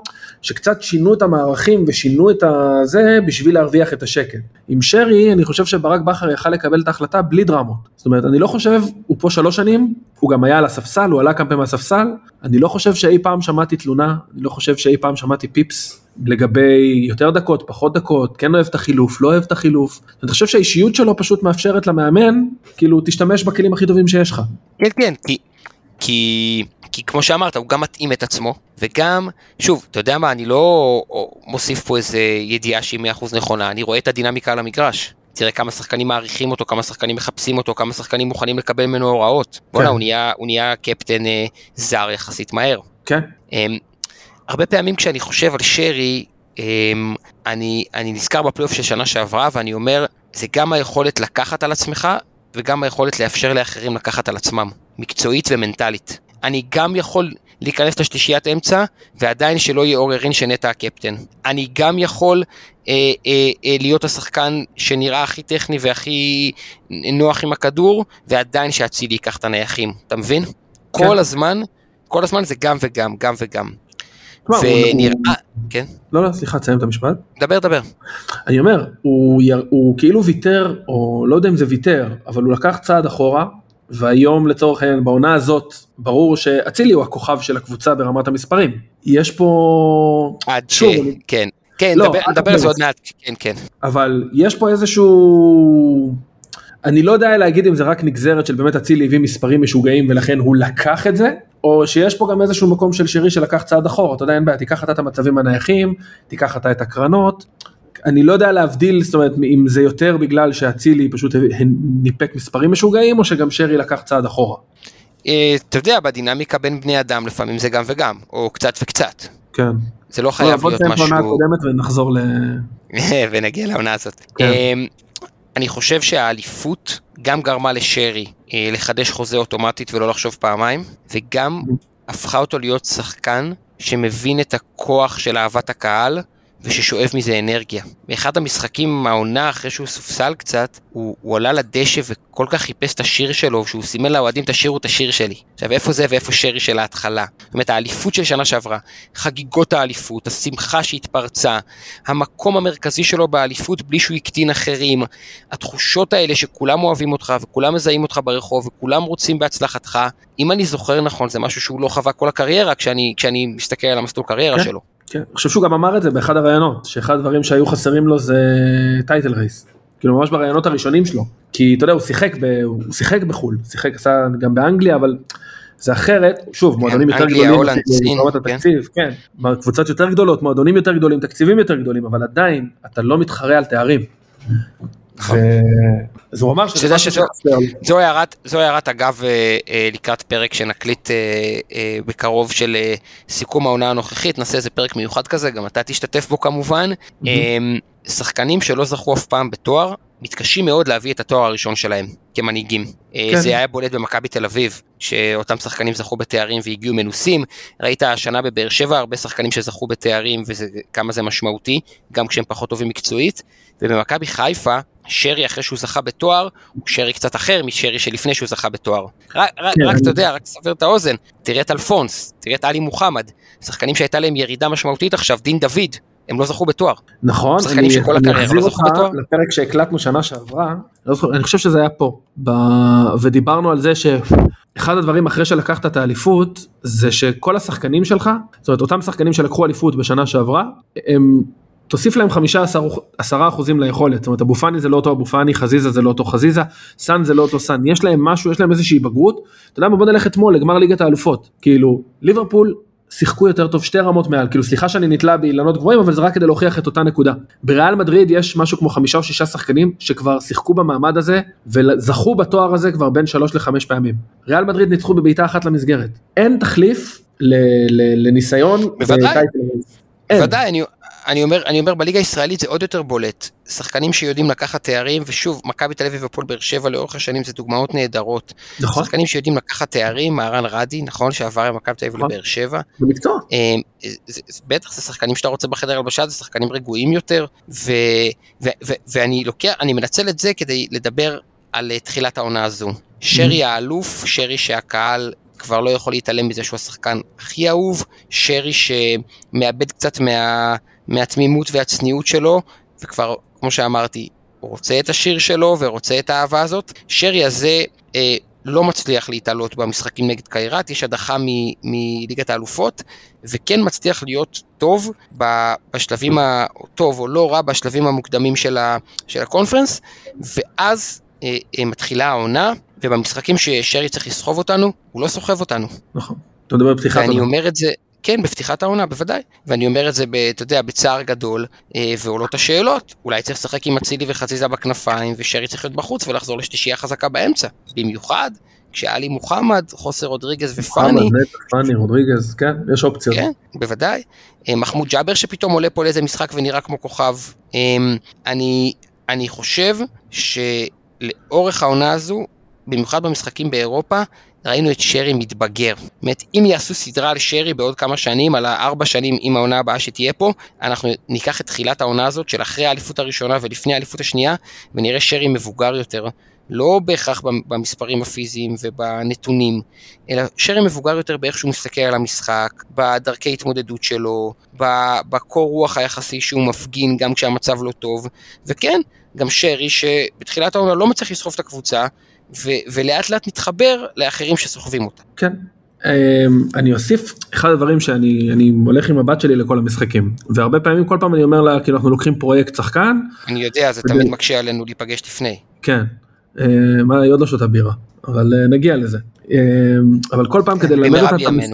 שקצת שינו את המערכים, ושינו את זה בשביל להרוויח את השקל. עם שרי, אני חושב שברק בכר יכל לקבל את ההחלטה בלי דרמות. זאת אומרת, אני לא חושב, הוא פה שלוש שנים, הוא גם היה על הספסל, הוא עלה כמה פעמים מהספסל, אני לא חושב שאי פעם שמעתי תלונה, אני לא חושב שאי פעם שמעתי פיפס, לגבי יותר דקות, פחות דקות, כן אוהב את החילוף, לא אוהב את החילוף. אני חושב שהאישיות שלו פשוט מאפשרת למאמן, כאילו תשתמש בכלים הכי טובים שיש לך. כן, כן, כי, כי, כי כמו שאמרת, הוא גם מתאים את עצמו, וגם, שוב, אתה יודע מה, אני לא מוסיף פה איזה ידיעה שהיא מאה אחוז נכונה, אני רואה את הדינמיקה על המגרש. תראה כמה שחקנים מעריכים אותו, כמה שחקנים מחפשים אותו, כמה שחקנים מוכנים לקבל ממנו הוראות. בוא נה, הוא נהיה, הוא נהיה קפטן זר יחסית מהר. כן. הרבה פעמים כשאני חושב על שרי, אני, אני נזכר בפלייאוף של שנה שעברה, ואני אומר, זה גם היכולת לקחת על עצמך, וגם היכולת לאפשר לאחרים לקחת על עצמם, מקצועית ומנטלית. אני גם יכול להיכנס לשלישיית אמצע, ועדיין שלא יהיה עוררין שנטע הקפטן. אני גם יכול אה, אה, אה, להיות השחקן שנראה הכי טכני והכי נוח עם הכדור, ועדיין שאצילי ייקח את הנייחים, אתה מבין? כן. כל הזמן, כל הזמן זה גם וגם, גם וגם. ונראה, כן? לא, לא, סליחה, תסיים את המשפט. דבר, דבר. אני אומר, הוא כאילו ויתר, או לא יודע אם זה ויתר, אבל הוא לקח צעד אחורה, והיום לצורך העניין, בעונה הזאת, ברור שאצילי הוא הכוכב של הקבוצה ברמת המספרים. יש פה... עד ש... כן, כן, נדבר על זה עוד מעט, כן, כן. אבל יש פה איזשהו... אני לא יודע להגיד אם זה רק נגזרת של באמת אצילי הביא מספרים משוגעים, ולכן הוא לקח את זה, או שיש פה גם איזשהו מקום של שרי שלקח צעד אחורה, אתה יודע, אין בעיה, תיקח אתה את המצבים הנייחים, תיקח אתה את הקרנות, אני לא יודע להבדיל, זאת אומרת, אם זה יותר בגלל שהצילי פשוט ניפק מספרים משוגעים, או שגם שרי לקח צעד אחורה. אתה יודע, בדינמיקה בין בני אדם לפעמים זה גם וגם, או קצת וקצת. כן. זה לא חייב להיות משהו... נעבוד קודמת ונחזור ל... ונגיע לעונה הזאת. אני חושב שהאליפות גם גרמה לשרי לחדש חוזה אוטומטית ולא לחשוב פעמיים, וגם הפכה אותו להיות שחקן שמבין את הכוח של אהבת הקהל, וששואב מזה אנרגיה. באחד המשחקים, העונה, אחרי שהוא סופסל קצת, הוא, הוא עלה לדשא וכל כך חיפש את השיר שלו, שהוא סימן לאוהדים, תשירו את השיר שלי. עכשיו, איפה זה ואיפה שרי של ההתחלה? זאת אומרת, האליפות של שנה שעברה, חגיגות האליפות, השמחה שהתפרצה, המקום המרכזי שלו באליפות, בלי שהוא יקטין אחרים, התחושות האלה שכולם אוהבים אותך, וכולם מזהים אותך ברחוב, וכולם רוצים בהצלחתך. אם אני זוכר נכון, זה משהו שהוא לא חווה כל הקריירה, כשאני, כשאני מסתכל על המסלול קריירה שלו. כן, אני חושב שהוא גם אמר את זה באחד הרעיונות, שאחד הדברים שהיו חסרים לו זה טייטל רייס. כאילו ממש ברעיונות הראשונים שלו, כי אתה יודע, הוא שיחק, ב, הוא שיחק בחול, שיחק עשה גם באנגליה, אבל זה אחרת, שוב, מועדונים יותר גדולים, ברמת התקציב, כן, קבוצות יותר גדולות, מועדונים יותר גדולים, תקציבים יותר גדולים, אבל עדיין אתה לא מתחרה על תארים. זה אומר שזה שזה, זו הערת, זו הערת אגב לקראת פרק שנקליט בקרוב של סיכום העונה הנוכחית, נעשה איזה פרק מיוחד כזה, גם אתה תשתתף בו כמובן, שחקנים שלא זכו אף פעם בתואר, מתקשים מאוד להביא את התואר הראשון שלהם כמנהיגים. כן. זה היה בולט במכבי תל אביב, שאותם שחקנים זכו בתארים והגיעו מנוסים. ראית השנה בבאר שבע הרבה שחקנים שזכו בתארים, וכמה זה משמעותי, גם כשהם פחות טובים מקצועית. ובמכבי חיפה, שרי אחרי שהוא זכה בתואר, הוא שרי קצת אחר משרי שלפני שהוא זכה בתואר. רק, רק, רק אתה יודע, רק תסבר את האוזן, תראה את אלפונס, תראה את אלי מוחמד, שחקנים שהייתה להם ירידה משמעותית עכשיו, דין דוד, הם לא זכו בתואר. נכון, אני מחזיר אותך לפרק שהקלטנו שנה שעברה, אני חושב שזה היה פה, ודיברנו על זה שאחד הדברים אחרי שלקחת את האליפות, זה שכל השחקנים שלך, זאת אומרת, אותם שחקנים שלקחו אליפות בשנה שעברה, הם תוסיף להם חמישה עשר אחוזים ליכולת, זאת אומרת, הבופני זה לא אותו הבופני, חזיזה זה לא אותו חזיזה, סן זה לא אותו סן, יש להם משהו, יש להם איזושהי בגרות, אתה יודע, בוא נלך אתמול לגמר ליגת האלופות, כאילו, ליברפול שיחקו יותר טוב שתי רמות מעל, כאילו סליחה שאני נתלה באילנות גבוהים, אבל זה רק כדי להוכיח את אותה נקודה. בריאל מדריד יש משהו כמו חמישה או שישה שחקנים, שכבר שיחקו במעמד הזה, וזכו בתואר הזה כבר בין שלוש לחמש פעמים. ריאל מדריד ניצחו בביתה אחת למסגרת. אין תחליף לניסיון. בוודאי, בוודאי, אני אומר, אני אומר, בליגה הישראלית זה עוד יותר בולט. שחקנים שיודעים לקחת תארים, ושוב, מכבי תל אביב ופועל באר שבע לאורך השנים, זה דוגמאות נהדרות. נכון. שחקנים שיודעים לקחת תארים, מהרן רדי, נכון, שעבר מכבי תל אביב לבאר שבע. במקצוע. בטח, זה שחקנים שאתה רוצה בחדר הלבשה, זה שחקנים רגועים יותר, ו, ו, ו, ואני לוקח, אני מנצל את זה כדי לדבר על תחילת העונה הזו. שרי האלוף, שרי שהקהל כבר לא יכול להתעלם מזה שהוא השחקן הכי אהוב, שרי שמאבד קצת מה, מהתמימות והצניעות שלו, וכבר, כמו שאמרתי, הוא רוצה את השיר שלו ורוצה את האהבה הזאת. שרי הזה אה, לא מצליח להתעלות במשחקים נגד קיירת, יש הדחה מליגת האלופות, וכן מצליח להיות טוב בשלבים הטוב או לא רע בשלבים המוקדמים של, ה, של הקונפרנס, ואז אה, אה, מתחילה העונה, ובמשחקים ששרי צריך לסחוב אותנו, הוא לא סוחב אותנו. נכון. אתה מדבר בפתיחת העונה. ואני אומר את זה, כן, בפתיחת העונה, בוודאי. ואני אומר את זה, אתה יודע, בצער גדול, ועולות השאלות. אולי צריך לשחק עם אצילי וחזיזה בכנפיים, ושרי צריך להיות בחוץ, ולחזור לשלישייה חזקה באמצע. במיוחד, כשאלי מוחמד, חוסר רודריגז ופני. מוחמד, נטה, פני, רודריגז, כן, יש אופציות. כן, בוודאי. מחמוד ג'אבר שפתאום עולה פה לאיזה משחק ונראה כמו כוכב. אני, אני חושב שלאורך העונה הזו, במיוחד במשחקים באירופה, ראינו את שרי מתבגר. זאת אומרת, אם יעשו סדרה על שרי בעוד כמה שנים, על הארבע שנים עם העונה הבאה שתהיה פה, אנחנו ניקח את תחילת העונה הזאת של אחרי האליפות הראשונה ולפני האליפות השנייה, ונראה שרי מבוגר יותר. לא בהכרח במספרים הפיזיים ובנתונים, אלא שרי מבוגר יותר באיך שהוא מסתכל על המשחק, בדרכי התמודדות שלו, בקור רוח היחסי שהוא מפגין גם כשהמצב לא טוב, וכן, גם שרי שבתחילת העונה לא מצליח לסחוב את הקבוצה, ו- ולאט לאט מתחבר לאחרים שסוחבים אותה. כן, אני אוסיף, אחד הדברים שאני אני הולך עם הבת שלי לכל המשחקים, והרבה פעמים, כל פעם אני אומר לה, כאילו אנחנו לוקחים פרויקט שחקן, אני יודע, זה תמיד מקשה עלינו להיפגש לפני. כן, מה, היא עוד לא שותה בירה, אבל נגיע לזה. אבל כל פעם כדי ללמד אותה את המשחק,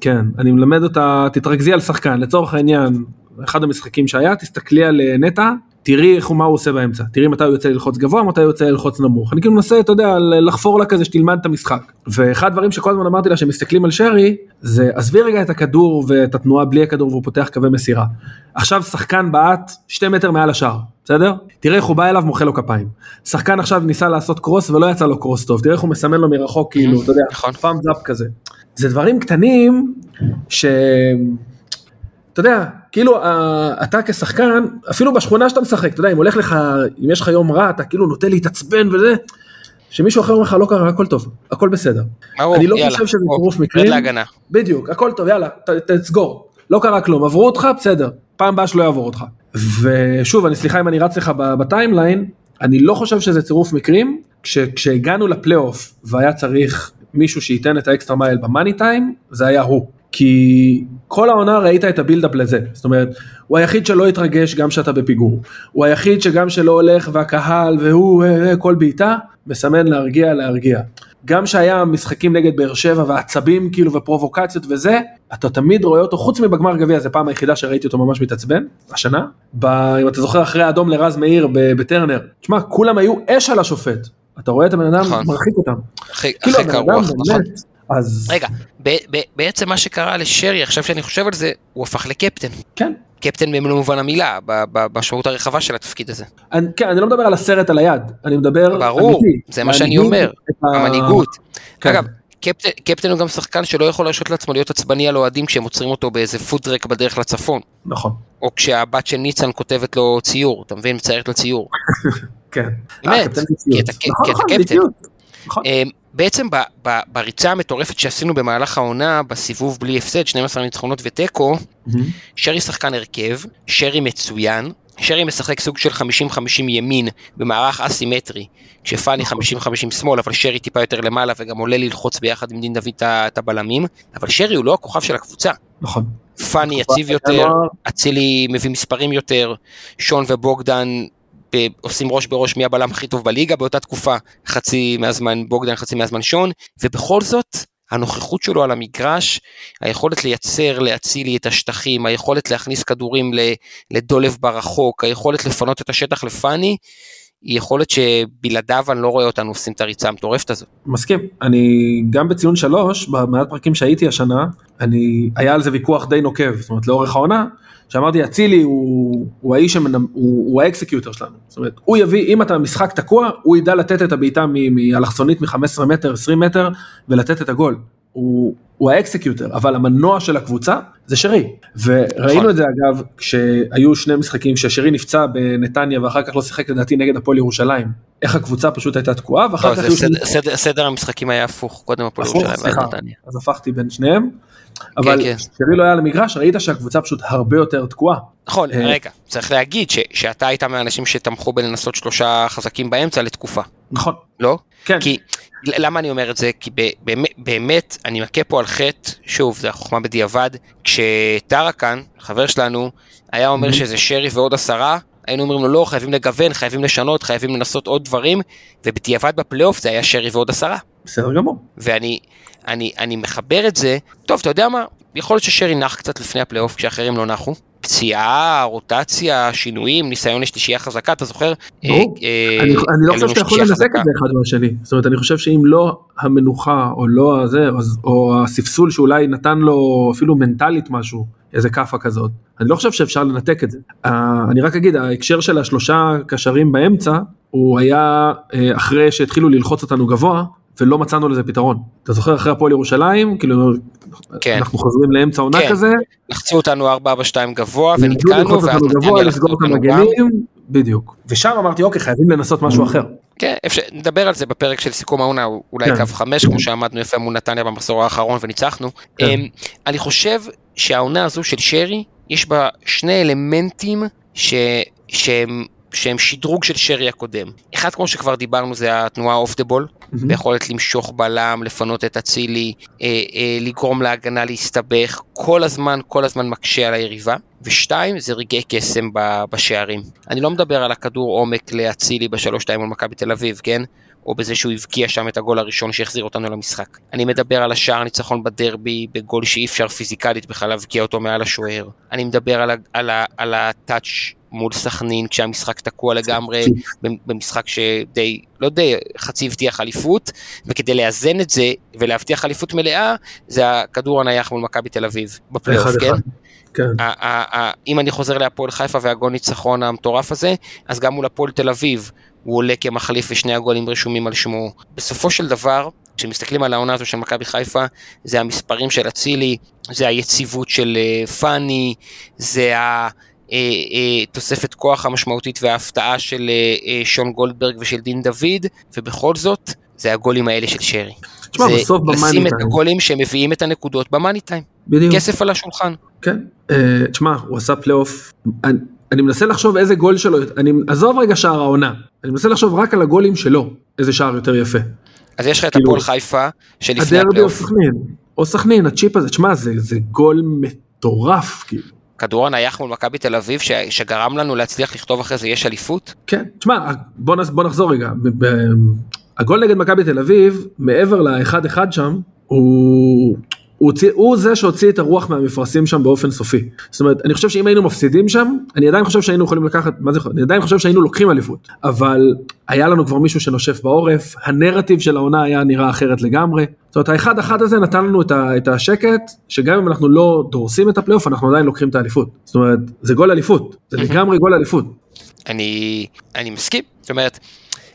כן, אני מלמד אותה, תתרכזי על שחקן, לצורך העניין, אחד המשחקים שהיה, תסתכלי על נטה, תראי איך הוא מה הוא עושה באמצע, תראי מתי הוא יוצא ללחוץ גבוה, מתי הוא יוצא ללחוץ נמוך, אני כאילו מנסה, אתה יודע, לחפור לה כזה שתלמד את המשחק, ואחד הדברים שכל הזמן אמרתי לה, שמסתכלים על שרי, זה עזבי רגע את הכדור ואת התנועה בלי הכדור, והוא פותח קווי מסירה, עכשיו שחקן בעט שתי מטר מעל השאר, בסדר? תראה איך הוא בא אליו, מוחה לו כפיים, שחקן עכשיו ניסה לעשות קרוס ולא יצא לו קרוס טוב, תראה איך הוא מסמן לו מרחוק, כאילו, אתה יודע, פעם זאפ כזה. זה דברים קטנים ש... אתה יודע, כאילו, אתה כשחקן, אפילו בשכונה שאתה משחק, אתה יודע, אם הולך לך, אם יש לך יום רע, אתה כאילו נוטה להתעצבן וזה, שמישהו אחר אומר לך, לא קרה, הכל טוב, הכל בסדר. אני לא חושב שזה טירוף מקרים. בדיוק, הכל טוב, יאללה, תסגור. לא קרה כלום, עברו אותך, בסדר. פעם הבאה שלא יעבור אותך. ושוב, אני סליחה אם אני רץ לך בטיימליין, אני לא חושב שזה טירוף מקרים, כשהגענו לפלייאוף, והיה צריך מישהו שייתן את האקסטרה מייל במאני טיים, זה היה הוא. כי כל העונה ראית את הבילדאפ לזה, זאת אומרת, הוא היחיד שלא התרגש גם שאתה בפיגור, הוא היחיד שגם שלא הולך והקהל והוא כל בעיטה, מסמן להרגיע, להרגיע. גם שהיה משחקים נגד באר שבע והעצבים כאילו ופרובוקציות וזה, אתה תמיד רואה אותו, חוץ מבגמר גביע, זה פעם היחידה שראיתי אותו ממש מתעצבן, השנה, ב, אם אתה זוכר אחרי האדום לרז מאיר בטרנר, תשמע, כולם היו אש על השופט, אתה רואה את הבן אדם, מרחיק אותם. אחרי כרוח, נכון. רגע, בעצם מה שקרה לשרי, עכשיו שאני חושב על זה, הוא הפך לקפטן. כן. קפטן במלוא מובן המילה, במשמעות הרחבה של התפקיד הזה. כן, אני לא מדבר על הסרט על היד, אני מדבר... ברור, זה מה שאני אומר, המנהיגות. אגב, קפטן הוא גם שחקן שלא יכול להרשות לעצמו להיות עצבני על אוהדים, כשהם עוצרים אותו באיזה פודטראק בדרך לצפון. נכון. או כשהבת של ניצן כותבת לו ציור, אתה מבין, מציירת לו ציור. כן. באמת, כי אתה קפטן. בעצם בריצה המטורפת שעשינו במהלך העונה, בסיבוב בלי הפסד, שתים עשרה ניצחונות וטקו, שרי שחקן הרכב, שרי מצוין, שרי משחק סוג של חמישים חמישים ימין, במערך אסימטרי, כשפני חמישים חמישים שמאל, אבל שרי טיפה יותר למעלה, וגם עולה ללחוץ ביחד עם דין דוד את הבלמים, אבל שרי הוא לא הכוכב של הקבוצה. נכון. פני יציב יותר, אצילי מביא מספרים יותר, שון ובוגדן, עושים ראש בראש מי הבלם הכי טוב בליגה, באותה תקופה חצי מהזמן בוגדן, חצי מהזמן שון, ובכל זאת, הנוכחות שלו על המגרש, היכולת לייצר, להצילי את השטחים, היכולת להכניס כדורים לדולב ברחוק, היכולת לפנות את השטח לפני, היא יכולת שבלעדיו אני לא רואה אותנו עושים את הריצה המטורפת הזו. מסכים, אני גם בציון שלוש, במעט פרקים שהייתי השנה, אני, היה על זה ויכוח די נוקב, זאת אומרת לאורך העונה, שאמרתי, אצילי הוא, הוא האיש, שמנמ... הוא, הוא האקסקיוטר שלנו, זאת אומרת, הוא יביא, אם אתה משחק תקוע, הוא ידע לתת את הבעיטה מהלחצונית מ-חמישה עשר מטר, עשרים מטר, ולתת את הגול, הוא, הוא האקסקיוטר, אבל המנוע של הקבוצה, זה שרי, וראינו את זה אגב, כשהיו שני משחקים, ששרי נפצע בנתניה, ואחר כך לא שיחק לדעתי נגד הפועל ירושלים, איך הקבוצה פשוט הייתה תקועה, ואחר כך... סדר המשחקים היה הפוך, קודם הפועל ירושלים ונתניה. אז הפכתי בין שניהם, אבל שרי לא היה למגרש, ראית שהקבוצה פשוט הרבה יותר תקועה. נכון, רגע, צריך להגיד שאתה היית מהאנשים שתמכו בלנסות שלושה חזקים באמצע לתקופה. נכון. לא? כן. כי, למה אני אומר את זה? כי באמת, אני מכה פה על חטא, שוב, זה החוכמה בדיעבד, כשטרקן, חבר שלנו, היה אומר שזה שרי ועוד עשרה, היינו אומרים לו לא, חייבים לגוון, חייבים לשנות, חייבים לנסות עוד דברים, ובדיעבד בפלייאוף זה היה שרי ועוד עשרה. בסדר גמור. ואני אני, אני מחבר את זה, טוב, אתה יודע מה? יכול להיות ששרי נח קצת לפני הפלייאוף, כשאחרים לא נחו. פציעה, רוטציה, שינויים, ניסיון לשלישייה חזקה, אתה זוכר? אני לא חושב שאתה יכול לנסק את זה אחד מהשני. זאת אומרת, אני חושב שאם לא המנוחה, או לא הזה, או הספסול שאולי נתן לו אפילו מנטלית משהו, איזה קפה כזאת, אני לא חושב שאפשר לנתק את זה. אני רק אגיד, ההקשר של השלושה קשרים באמצע, הוא היה אחרי שהתחילו ללחוץ אותנו גבוה, ולא מצאנו לזה פתרון. אתה זוכר אחרי הפועל ירושלים, כאילו אנחנו חוזרים לאמצע עונה כזה, לחצו אותנו ארבע ארבע שתיים גבוה, ונתקענו, ואז נתניה לחצו אותנו גם, בדיוק. ושם אמרתי, אוקיי, חייבים לנסות משהו אחר. כן, נדבר על זה בפרק של סיכום העונה, אולי קו חמש, כמו שעמדנו יפה מול נתניה במחזור האחרון, וניצחנו. אני חושב שהעונה הזו של שרי, יש בה שני אלמנטים שהם... שהם שדרוג של שרי הקודם. אחד כמו שכבר דיברנו זה התנועה אוף דה בול, ביכולת למשוך בלם, לפנות את אצילי, אה, אה, לגרום להגנה להסתבך, כל הזמן, כל הזמן מקשה על היריבה. ושתיים, זה רגעי קסם בשערים. אני לא מדבר על הכדור עומק לאצילי בשלוש שתיים מול מכבי תל אביב, כן? או בזה שהוא הבקיע שם את הגול הראשון שהחזיר אותנו למשחק. אני מדבר על השער ניצחון בדרבי, בגול שאי אפשר פיזיקלית בכלל להבקיע אותו מעל השוער. אני מדבר על, על, על הטאץ' מול סכנין, כשהמשחק תקוע לגמרי, במשחק שדי, לא די, חצי הבטיח אליפות, וכדי לאזן את זה, ולהבטיח אליפות מלאה, זה הכדור הנייח מול מכבי תל אביב, בפלייאוף, כן? אם אני חוזר להפועל חיפה והגול ניצחון המטורף הזה, אז גם מול הפועל תל אביב, הוא עולה כמחליף ושני הגולים רשומים על שמו. בסופו של דבר, כשמסתכלים על העונה הזו של מכבי חיפה, זה המספרים של אצילי, זה היציבות של פני, זה ה... תוספת כוח המשמעותית וההפתעה של שון גולדברג ושל דין דוד, ובכל זאת זה הגולים האלה של שרי. זה לשים את הגולים שמביאים את הנקודות במאני טיים, כסף על השולחן. כן, תשמע, הוא עשה פלייאוף, אני מנסה לחשוב איזה גול שלו, אני עזוב רגע שער העונה, אני מנסה לחשוב רק על הגולים שלו, איזה שער יותר יפה. אז יש לך את הפועל חיפה שלפני הפלייאוף, או סכנין, הצ'יפ הזה, תשמע, זה, זה גול מטורף, כאילו. כדורון היח מול מכבי תל אביב, ש, שגרם לנו להצליח לכתוב אחרי זה, יש אליפות? כן, תשמע, בוא, נס, בוא נחזור רגע, ב- ב- הגול נגד מכבי תל אביב, מעבר לאחד אחד שם, הוא... הוא, הוציא, הוא זה שהוציא את הרוח מהמפרסים שם באופן סופי. זאת אומרת, אני חושב שאם היינו מפסידים שם, אני עדיין חושב שהיינו יכולים לקחת, מה זה יכול? אני עדיין חושב שהיינו לוקחים אליפות, אבל היה לנו כבר מישהו שנושף בעורף, הנרטיב של העונה היה נראה אחרת לגמרי, זאת אומרת, האחד אחד הזה נתן לנו את, ה, את השקט, שגם אם אנחנו לא דורסים את הפלייאוף, אנחנו עדיין לוקחים את האליפות. זאת אומרת, זה גול אליפות, זה לגמרי גול אליפות. אני, אני מסכים, זאת אומרת,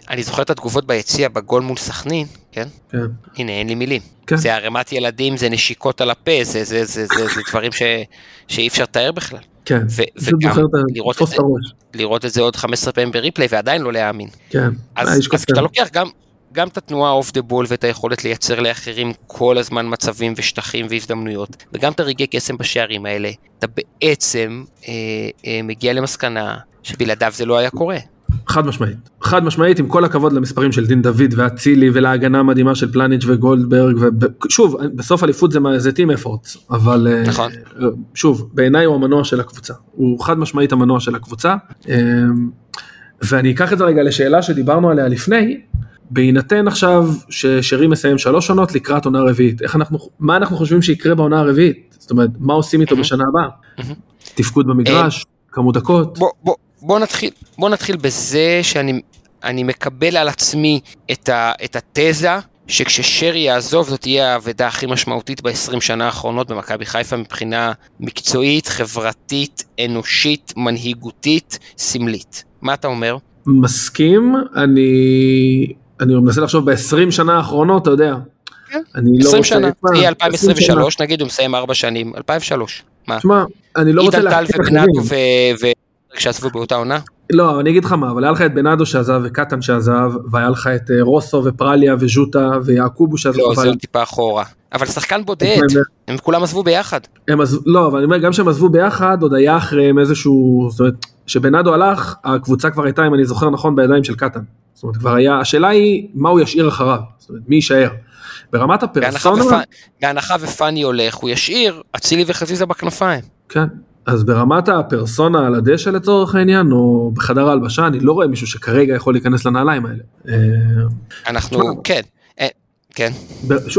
אני זוכר את התגובות ביציע בגול מול סכנין, כן? כן. הנה, אין לי מילים. כן. זה הרמת ילדים, זה נשיקות על הפה, זה, זה, זה, זה, זה דברים ש, שאי אפשר תאר בכלל. כן. ו- וגם לראות את, את, לראות את זה עוד חמש עשרה פעמים בריפלי, ועדיין לא להאמין. כן. אז, אז כשאתה לוקח גם, גם את התנועה אוף דה בול, ואת היכולת לייצר לאחרים כל הזמן מצבים ושטחים והזדמנויות, וגם את הרגעי קסם בשערים האלה, אתה בעצם אה, אה, מגיע למסקנה שבלעדיו זה לא היה קורה. חד משמעית, חד משמעית, עם כל הכבוד למספרים של דין דוד ואצילי ולהגנה המדהימה של פלניץ' וגולדברג, ושוב, בסוף אליפות זה, זה טים אפורט, אבל נכון. שוב, בעיניי הוא המנוע של הקבוצה, הוא חד משמעית המנוע של הקבוצה, ואני אקח את זה רגע לשאלה שדיברנו עליה לפני, בהינתן עכשיו ששרי מסיים שלוש עונות לקראת עונה רביעית, איך אנחנו, מה אנחנו חושבים שיקרה בעונה הרביעית, זאת אומרת, מה עושים איתו בשנה הבאה, תפקוד במגרש, כמות דקות, בוא, בוא. בוא נתחיל, בוא נתחיל בזה שאני, אני מקבל על עצמי את ה, את התזה שכששרי יעזוב, זאת תהיה העבודה הכי משמעותית ב-עשרים שנה האחרונות במכבי חיפה, מבחינה מקצועית, חברתית, אנושית, מנהיגותית, סמלית. מה אתה אומר? מסכים, אני, אני מנסה לחשוב ב-עשרים שנה האחרונות, אתה יודע. עשרים שנה, תהיה אלפיים עשרים ושלוש, נגיד הוא מסיים ארבע שנים, אלפיים ושלוש. מה? תשמע, אני לא רוצה להקטיר ובנדו ו... כשעזבו באותה עונה? לא, אני אגיד לך מה, אבל היה לך את בנאדו שעזב וקטן שעזב, והיה לך את רוסו ופרליה וז'וטה ויעקובו שעזב. לא, זה טיפה אחורה. אבל שחקן בודד, הם כולם עזבו ביחד. לא, אבל אני אומר, גם שהם עזבו ביחד, עוד היה אחריהם איזשהו, זאת אומרת, שבנאדו הלך, הקבוצה כבר הייתה, אם אני זוכר נכון, בידיים של קטן. זאת אומרת, כבר היה, השאלה היא, מה הוא ישאיר אחריו? זאת אומרת, מי יישאר? ברמת הפרסונה... בהנחה ופני הולך, הוא ישאיר, אצילי וחזיזה בכנפיים. כן. אז ברמת הפרסונה על הדשא לצורך העניין, או בחדר ההלבשה, אני לא רואה מישהו שכרגע יכול להיכנס לנעליים האלה. אנחנו, כן, כן.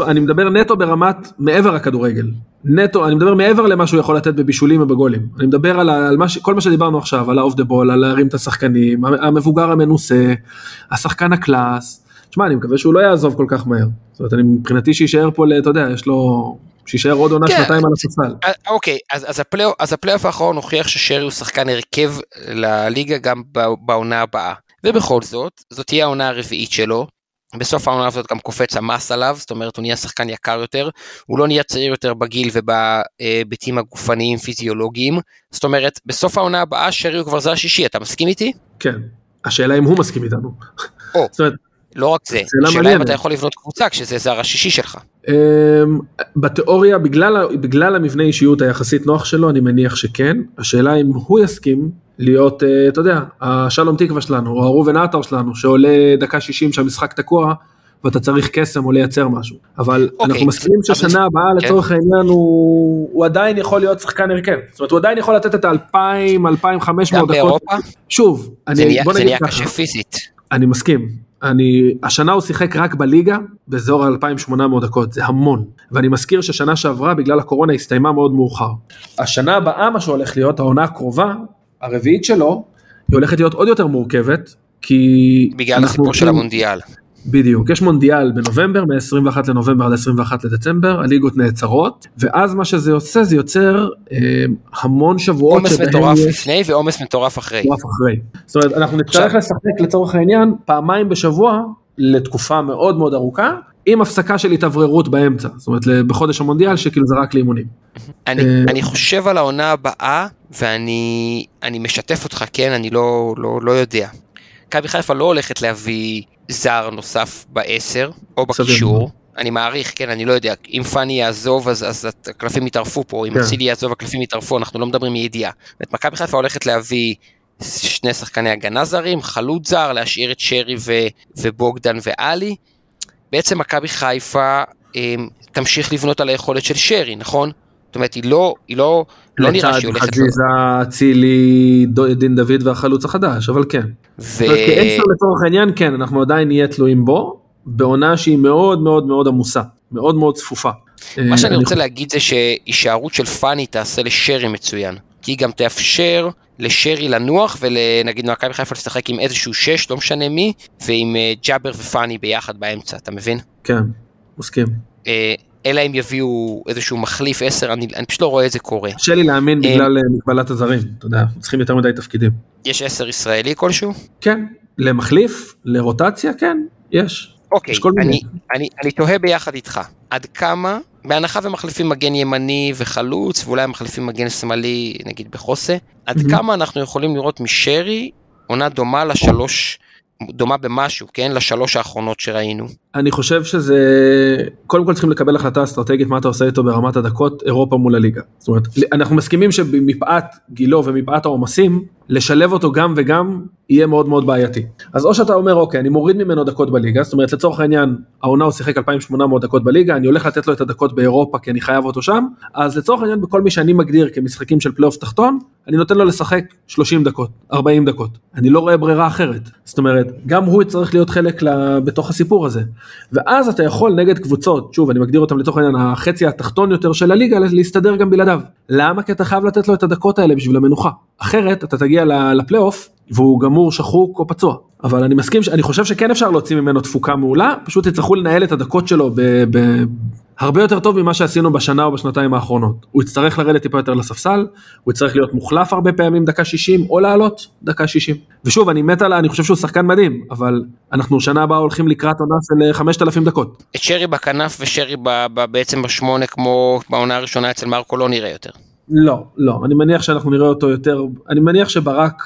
אני מדבר נטו ברמת מעבר הכדורגל. נטו, אני מדבר מעבר למה שהוא יכול לתת בבישולים ובגולים. אני מדבר על כל מה שדיברנו עכשיו, על האוף דה בול, על להרים את השחקנים, המבוגר המנוסה, השחקן הקלאס. תשמע, אני מקווה שהוא לא יעזוב כל כך מהר. זאת אומרת, אני מבחינתי שישאר פה, אתה יודע, יש לו... שישאר עוד עונה שנתיים על הספסל. אוקיי, אז הפלייאוף האחרון הוכיח ששרי הוא שחקן הרכב לליגה גם בעונה הבאה. ובכל זאת, זאת תהיה העונה הרביעית שלו, בסוף העונה הזאת גם קופץ המס עליו, זאת אומרת הוא נהיה שחקן יקר יותר, הוא לא נהיה צעיר יותר בגיל ובהיבטים הגופניים, פיזיולוגיים, זאת אומרת, בסוף העונה הבאה שרי הוא כבר זר שישי, אתה מסכים איתי? כן, השאלה אם הוא מסכים איתנו. זאת אומרת, לא רק זה, השאלה אם אתה יכול לבנות קבוצה כשזה זר השישי שלך. בתיאוריה, בגלל, בגלל המבנה אישיות היחסית נוח שלו, אני מניח שכן, השאלה אם הוא יסכים להיות, אתה יודע, השלום תקווה שלנו, או הרובן עטר שלנו, שעולה דקה שישים שהמשחק תקוע, ואתה צריך קסם או לייצר משהו, אבל אנחנו מסכימים ששנה הבאה לצורך העניין הוא עדיין יכול להיות שחקן הרכב, זאת אומרת הוא עדיין יכול לתת את ה-אלפיים עד אלפיים וחמש מאות דקות. באירופה? שוב, זה נהיה קשה פיזית. אני מסכים. אני, השנה הוא שיחק רק בליגה, באזור אלפיים ושמונה מאות דקות, זה המון, ואני מזכיר ששנה שעברה, בגלל הקורונה, הסתיימה מאוד מאוחר. השנה הבאה, מה שהולך להיות, העונה הקרובה, הרביעית שלו, היא הולכת להיות עוד יותר מורכבת, כי... בגלל הסיפור של המונדיאל. בדיוק, יש מונדיאל בנובמבר, מ-עשרים ואחד לנובמבר עד עשרים ואחד לדצמבר, הליגות נעצרות, ואז מה שזה עושה, זה יוצר אה, המון שבועות... עומס מטורף יש... לפני ועומס מטורף אחרי. מטורף אחרי. זאת אומרת, אנחנו נצטרך לשחק לצורך העניין, פעמיים בשבוע, לתקופה מאוד מאוד ארוכה, עם הפסקה של התעבררות באמצע, זאת אומרת, בחודש המונדיאל, שכאילו זה רק לאימונים. אני, אה... אני חושב על העונה הבאה, ואני אני משתף אותך, כן, אני לא, לא, לא יודע. מכבי חיפה לא הולכת להביא זר נוסף בעשר, או בקישור, אני מעריך, כן, אני לא יודע, אם פני יעזוב, אז, אז הקלפים יתערפו פה, אם אצילי יעזוב, הקלפים יתערפו, אנחנו לא מדברים מידיעה. את מכבי חיפה הולכת להביא שני שחקני הגנה זרים, חלוץ זר, להשאיר את שרי ו, ובוגדן ואלי, בעצם מכבי חיפה, תמשיך לבנות על היכולת של שרי, נכון? זאת אומרת, היא לא, היא לא, לא נראה שהיא הולכת... לצד חזיזה, אצילי, דין דוד והחלוץ החדש, אבל כן. ו... אבל כאשר לצורך העניין, כן, אנחנו עדיין נהיה תלויים בו, בעונה שהיא מאוד מאוד מאוד עמוסה, מאוד מאוד צפופה. מה שאני רוצה להגיד זה שהישארות של פני תעשה לשרי מצוין, כי היא גם תאפשר לשרי לנוח, ולנגיד מכבי חיפה לשחק עם איזשהו שש, לא משנה מי, ועם ג'אבר ופני ביחד באמצע, אתה מבין? כן, מסכים. אלא אם יביאו איזשהו מחליף עשר, אני, אני פשוט לא רואה את זה קורה. קשה לי להאמין בגלל מגבלת הזרים, אתה יודע, צריכים יותר מדי תפקידים. יש עשר ישראלי כלשהו? כן, למחליף, לרוטציה, כן, יש. אוקיי, אני, אני, אני תוהה ביחד איתך, עד כמה, בהנחה ומחליפים מגן ימני וחלוץ, ואולי מחליפים מגן שמאלי, נגיד בחוסה, עד mm-hmm. כמה אנחנו יכולים לראות משרי, עונה דומה לשלוש, דומה במשהו, כן? לשלוש האחרונות שראינו. אני חושב שזה, קודם כל צריכים לקבל החלטה אסטרטגית, מה אתה עושה איתו ברמת הדקות, אירופה מול הליגה. זאת אומרת, אנחנו מסכימים שמפאת גילו ומפאת העומסים, לשלב אותו גם וגם, יהיה מאוד מאוד בעייתי. אז או שאתה אומר, אוקיי, אני מוריד ממנו דקות בליגה, זאת אומרת, לצורך העניין, העונה הוא שיחק אלפיים ושמונה מאות דקות בליגה, אני הולך לתת לו את הדקות באירופה, כי אני חייב אותו שם, אז לצורך העניין, בכל מי שאני מגדיר כמשחקים של פלייאוף תחתון, אני נותן לו לשחק שלושים דקות, ארבעים דקות. אני לא רואה ברירה אחרת. זאת אומרת, גם הוא צריך להיות חלק בתוך הסיפור הזה. ואז אתה יכול נגד קבוצות, שוב, אני מגדיר אותם לתוך העניין, החצי התחתון יותר של הליגה, להסתדר גם בלעדיו. למה? כי אתה חייב לתת לו את הדקות האלה בשביל המנוחה. אחרת, אתה תגיע לפלייאוף, והוא גמור, שחוק או פצוע. אבל אני מסכים, אני חושב שכן אפשר להוציא ממנו תפוקה מעולה, פשוט יצטרכו לנהל את הדקות שלו ב... הרבה יותר טוב ממה שעשינו בשנה או בשנתיים האחרונות. הוא יצטרך לרדת טיפה יותר לספסל, הוא יצטרך להיות מוחלף הרבה פעמים דקה שישים, או לעלות דקה שישים. ושוב, אני מת עלה, אני חושב שהוא שחקן מדהים, אבל אנחנו שנה הבאה הולכים לקראת עונה של חמשת אלפים דקות. את שרי בכנף ושרי ב- ב- בעצם בשמונה, כמו בעונה הראשונה אצל מרקו, לא נראה יותר. לא, לא. אני מניח שאנחנו נראה אותו יותר, אני מניח שברק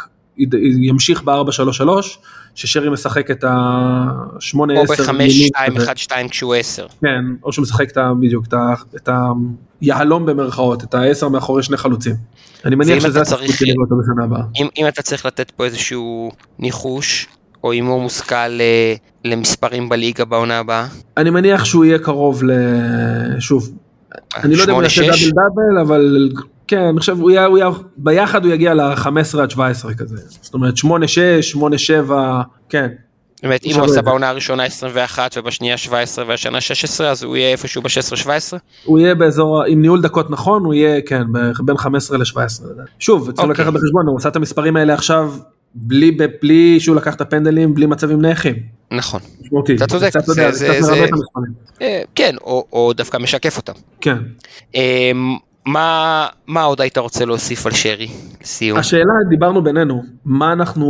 ימשיך ב-ארבע שלוש שלוש, ששרי משחק את ה-שמונה עשר. או ב-חמש שתיים אחת שתיים כשהוא עשר. כן, או שהוא משחק בדיוק את היהלום במרכאות, את ה-עשר מאחורי שני חלוצים. אני מניח שזה צריך לראות אותו בשנה הבאה. אם אתה צריך לתת פה איזשהו ניחוש, או אימור מושכל למספרים בליגה בעונה הבאה? אני מניח שהוא יהיה קרוב לשוב. אני לא יודע אם נעשה דאבל דאבל, אבל... כן, אני חושב, הוא יהיה, הוא יהיה, ביחד הוא יגיע ל-חמש עשרה עד שבע עשרה כזה, זאת אומרת, שמונה שש, שמונה שבע, כן. באמת, אם הוא עושה בעונה הראשונה עשרים ואחת, ובשנייה שבע עשרה, והשנה שש עשרה, אז הוא יהיה איפשהו ב-שש עשרה שבע עשרה? הוא יהיה באזור, עם ניהול דקות נכון, הוא יהיה, כן, בין חמש עשרה ל-שבע עשרה. שוב, צריך לקחת בחשבון, הוא עושה את המספרים האלה עכשיו, בלי, בלי שהוא לקח את הפנדלים, בלי מצבים נייחים. נכון. אתה צודק, זה... כן, או דווקא משקף אותם. כן. מה, מה עוד היית רוצה להוסיף על שרי? סיום. השאלה, דיברנו בינינו, מה אנחנו,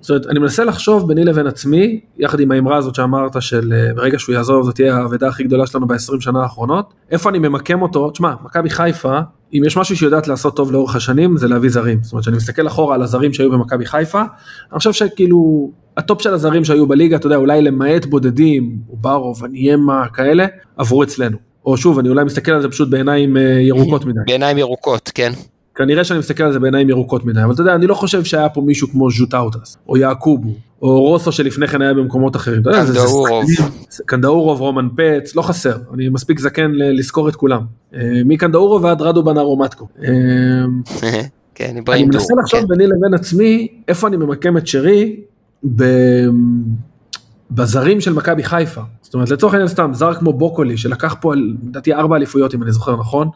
זאת אומרת, אני מנסה לחשוב ביני לבין עצמי, יחד עם האמרה הזאת שאמרת, של ברגע שהוא יעזוב, זאת תהיה העבדה הכי גדולה שלנו ב-עשרים שנה האחרונות, איפה אני ממקם אותו? תשמע, מכבי חיפה, אם יש משהו שיודעת לעשות טוב לאורך השנים, זה להביא זרים. זאת אומרת, שאני מסתכל אחורה על הזרים שהיו במכבי חיפה, אני חושב שכאילו, הטופ של הזרים שהיו בליגה, אתה יודע, אולי למעט בודדים, וברו, וניימה, כאלה, עברו אצלנו. או שוב, אני אולי מסתכל על זה פשוט בעיניים ירוקות מדי. בעיניים ירוקות, כן. כנראה שאני מסתכל על זה בעיניים ירוקות מדי, אבל אתה יודע, אני לא חושב שהיה פה מישהו כמו ז'וטאוטס, או יעקובו, או רוסו שלפני כן היה במקומות אחרים. קנדאורוב. קנדאורוב, רומן פץ, לא חסר. אני מספיק זקן לזכור את כולם. מקנדאורוב ועד רדו בן ארומטקו. כן, אני מנסה לחשוב ביני לבין עצמי, איפה אני ממקם את שרי ב... בזרים של מכבי חיפה, זאת אומרת, לצורך העניין סתם, זר כמו בוקולי, שלקח פה, לדעתי, ארבע אליפויות, אם אני זוכר נכון,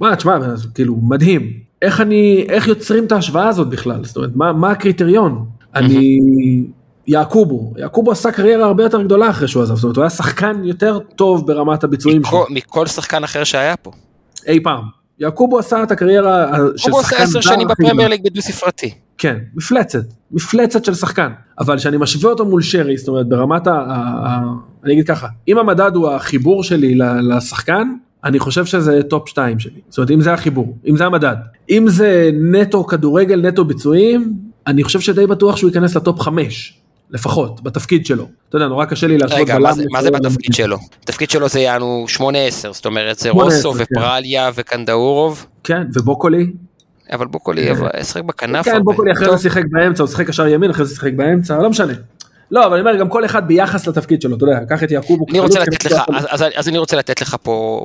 מה, תשמע, כאילו, מדהים, איך אני, איך יוצרים את ההשוואה הזאת בכלל, זאת אומרת, מה, מה הקריטריון? אני, יעקובו, יעקובו עשה קריירה הרבה יותר גדולה אחרי שהוא עזב, זאת אומרת, הוא היה שחקן יותר טוב ברמת הביצועים שלו. מכל שחקן אחר שהיה פה. אי פעם, יעקובו עשה את הקריירה של שחקן עשר שנים בפרמייר ליג בדו ספרתי. כן, מפלצת, מפלצת של שחקן, אבל שאני משווה אותו מול שרי, זאת אומרת, ברמת ה... אני אגיד ככה, אם המדד הוא החיבור שלי לשחקן, אני חושב שזה טופ שתיים שלי, זאת אומרת, אם זה החיבור, אם זה המדד, אם זה נטו כדורגל, נטו ביצועים, אני חושב שדי בטוח שהוא ייכנס לטופ חמש, לפחות, בתפקיד שלו, אתה יודע, נורא קשה לי להשוות... רגע, מה זה בתפקיד שלו? התפקיד שלו זה יענו שמונה עשר, זאת אומרת, זה רוסו ופרליה וקנדאורוב. כן, ובוקולי. אבל בוקולי שחק בכנף. כן, בוקולי אחרי זה שיחק באמצע, הוא שיחק קשר ימין, אחרי זה שיחק באמצע, לא משנה. לא, אבל אני אומר, גם כל אחד ביחס לתפקיד שלו, אתה יודע, קח את יעקוב. אני רוצה לתת לך, אז אני רוצה לתת לך פה,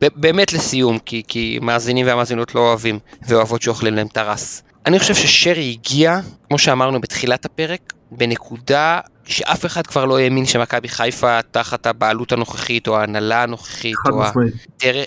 באמת לסיום, כי מאזינים והמאזינות לא אוהבים, ואוהבות שאוכלים להם טרס. אני חושב ששרי הגיע, כמו שאמרנו בתחילת הפרק, בנקודה שאף אחד כבר לא האמין שמכבי חיפה תחת הבעלות הנוכחית, או ההנהלה הנוכחית, או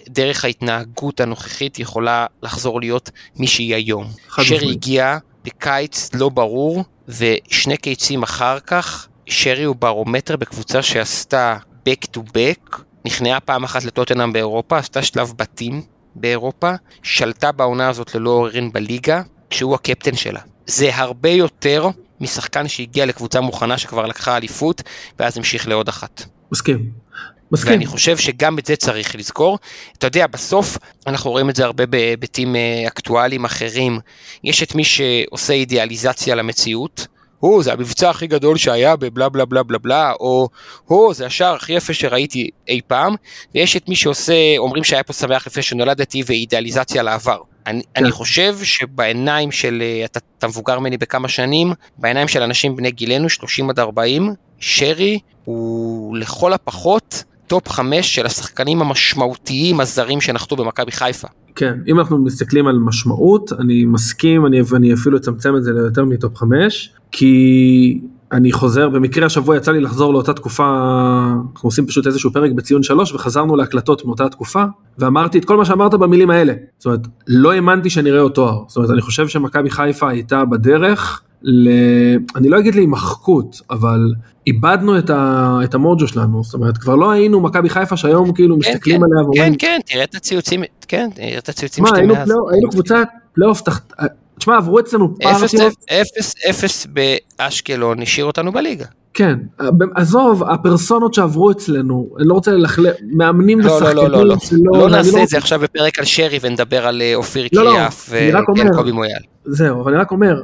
דרך ההתנהגות הנוכחית, יכולה לחזור להיות מי שהיא היום. שרי הגיע בקיץ לא ברור, ושני קיצים אחר כך, שרי הוא ברומטר בקבוצה שעשתה back to back, נכנעה פעם אחת לטוטנהאם באירופה, עשתה שלב בתים באירופה, שלטה בעונה הזאת ללא עוררין בליגה, שהוא הקפטן שלה. זה הרבה יותר משחקן שהגיע לקבוצה מוכנה שכבר לקחה אליפות, ואז המשיך לעוד אחת. מסכים. מסכים. ואני חושב שגם את זה צריך לזכור. אתה יודע, בסוף אנחנו רואים את זה הרבה בהיבטים אקטואליים אחרים. יש את מי שעושה אידיאליזציה למציאות, הוא, זה המבצע הכי גדול שהיה בבלה בלה בלה בלה בלה, או הוא, זה השער הכי יפה שראיתי אי פעם, ויש את מי שעושה, אומרים שהיה פה שמח יפה שנולדתי, ואידיאליזציה לעבר. אני, אני חושב שבעיניים של, אתה, אתה מבוגר מני בכמה שנים, בעיניים של אנשים בני גילנו, שלושים עד ארבעים, שרי הוא לכל הפחות טופ חמש של השחקנים המשמעותיים הזרים שנחתו במכבי חיפה. כן, אם אנחנו מסתכלים על משמעות, אני מסכים, אני, אני אפילו אצמצם את זה ליותר מטופ חמש, כי אני חוזר, במקרה השבוע יצא לי לחזור לאותה תקופה, אנחנו עושים פשוט איזשהו פרק בציון שלוש, וחזרנו להקלטות מאותה תקופה, ואמרתי את כל מה שאמרת במילים האלה, זאת אומרת, לא האמנתי שנראה אותו, זאת אומרת, אני חושב שמכבי חיפה הייתה בדרך, ל... אני לא אגיד להימחקות, אבל איבדנו את, ה... את המוג'ו שלנו, זאת אומרת, כבר לא היינו מכבי חיפה שהיום כאילו מסתכלים כן, עליה, כן, ואומרים... כן, תראה את הציוצים, כן, תראה את הציוצים שאתם מאז. מה, היינו קבוצה פלייאוף תחת... תשמע, עברו אצלנו פרטיות... אפס אפס באשקלון, נשאיר אותנו בליגה. כן, עזוב, הפרסונות שעברו אצלנו, אני לא רוצה ללכלך, מאמנים ושחקנים... לא, לא, לא, לא נעשה את זה עכשיו בפרק על שרי, ונדבר על אופיר קריאף וקובי מויאל. זהו, אבל אני רק אומר,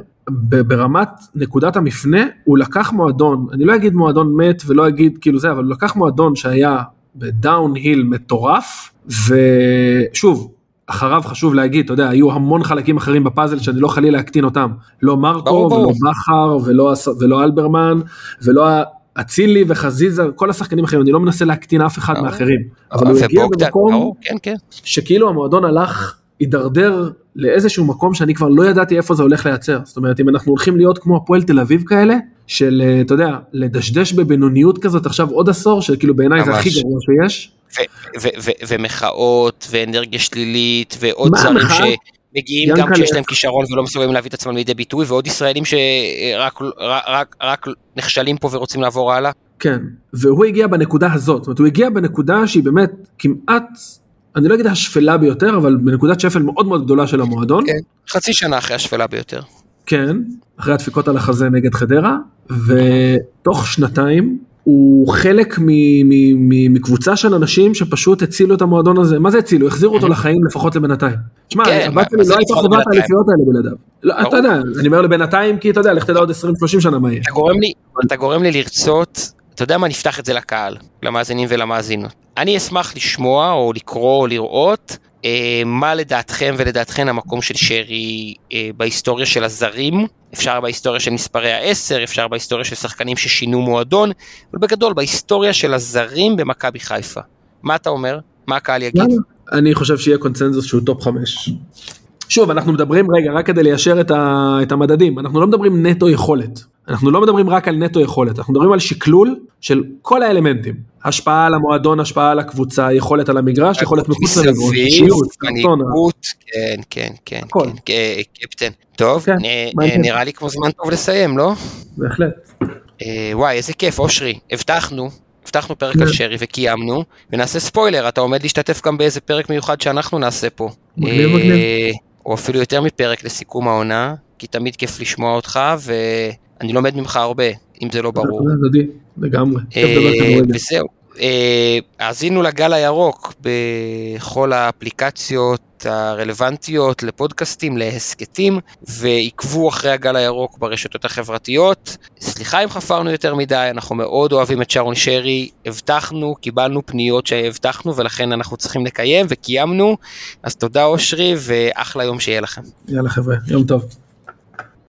ברמת נקודת המפנה, הוא לקח מועדון, אני לא אגיד מועדון מת, ולא אגיד כאילו זה, אבל הוא לקח מועדון שהיה בדאון היל מטורף, ושוב, אחריו חשוב להגיד, אתה יודע, היו המון חלקים אחרים בפאזל שאני לא חלילה להקטין אותם, לא מרקו ברור, ולא ברור. בחר ולא, ולא אלברמן ולא אצילי וחזיזה, כל השחקנים אחרים, אני לא מנסה להקטין אף אחד ברור. מאחרים, אבל הוא הגיע במקום ברור, כן, כן. שכאילו המועדון הלך יידרדר לאיזשהו מקום שאני כבר לא ידעתי איפה זה הולך לייצר, זאת אומרת אם אנחנו הולכים להיות כמו הפועל תל אביב כאלה, של אתה יודע, לדשדש בבינוניות כזאת עכשיו עוד עשור, שכאילו בעיניי זה הכי גרוע שיש, ומחאות, ואנרגיה שלילית, ועוד זרים שמגיעים גם כשיש להם כישרון, ולא מסוגלים להביא את עצמם לידי ביטוי, ועוד ישראלים שרק נכשלים פה ורוצים לעבור הלאה. כן, והוא הגיע בנקודה הזאת, זאת אומרת, הוא הגיע בנקודה שהיא באמת כמעט, אני לא אגיד השפלה ביותר, אבל בנקודת שפל מאוד מאוד גדולה של המועדון. חצי שנה אחרי השפלה ביותר. כן, אחרי הדפיקות על החזה נגד חדרה, ותוך שנתיים, הוא חלק מקבוצה של אנשים שפשוט הצילו את המועדון הזה. מה זה הצילו? החזירו אותו לחיים לפחות לבינתיים. תשמע, הבת שלי לא הייתה חובת האליפיות האלה בלעדיו. אתה יודע, אני אומר לבינתיים, כי אתה יודע, לך תדע עוד עשרים שלושים שנה מה יהיה. אתה גורם לי לרצות, אתה יודע מה, נפתח את זה לקהל, למאזינים ולמאזינות. אני אשמח לשמוע או לקרוא או לראות מה לדעתכם ולדעתכן המקום של שרי בהיסטוריה של הזרים, אפשר בהיסטוריה של מספרי העשר, אפשר בהיסטוריה של שחקנים ששינו מועדון, אבל בגדול בהיסטוריה של הזרים במכבי חיפה. מה אתה אומר? מה הקהל יגיד? אני חושב שיהיה קונצנזוס שהוא טופ חמש. שוב, אנחנו מדברים, רגע, רק כדי ליישר את המדדים, אנחנו לא מדברים נטו יכולת, אנחנו לא מדברים רק על נטו יכולת, אנחנו מדברים על שקלול של כל האלמנטים, השפעה על המועדון, השפעה על הקבוצה, יכולת על המגרש, יכולת מחוץ למגרש, שירות, מנהיגות, כן, כן, כן, קפטן, טוב, נראה לי כמו זמן טוב לסיים, לא? בהחלט. וואי, איזה כיף, אושרי, הבטחנו, הבטחנו פרק על שרי וקיימנו, ונעשה ספוילר, אתה עומד להשתתף גם באיזה פרק מיוחד שאנחנו נעשה פה. מגניב, מגניב. או אפילו יותר מפרק לסיכום העונה, כי תמיד כיף לשמוע אותך, ואני לומד ממך הרבה, אם זה לא ברור. זה לגמרי. וזהו. האזינו לגל הירוק, בכל האפליקציות הרלוונטיות, לפודקאסטים, להסקטים, ועקבו אחרי הגל הירוק ברשתות החברתיות. סליחה אם חפרנו יותר מדי, אנחנו מאוד אוהבים את צ'רון שרי, הבטחנו, קיבלנו פניות שהבטחנו, ולכן אנחנו צריכים לקיים, וקיימנו. אז תודה אושרי, ואחלה יום שיהיה לכם. יאללה חבר'ה, יום טוב.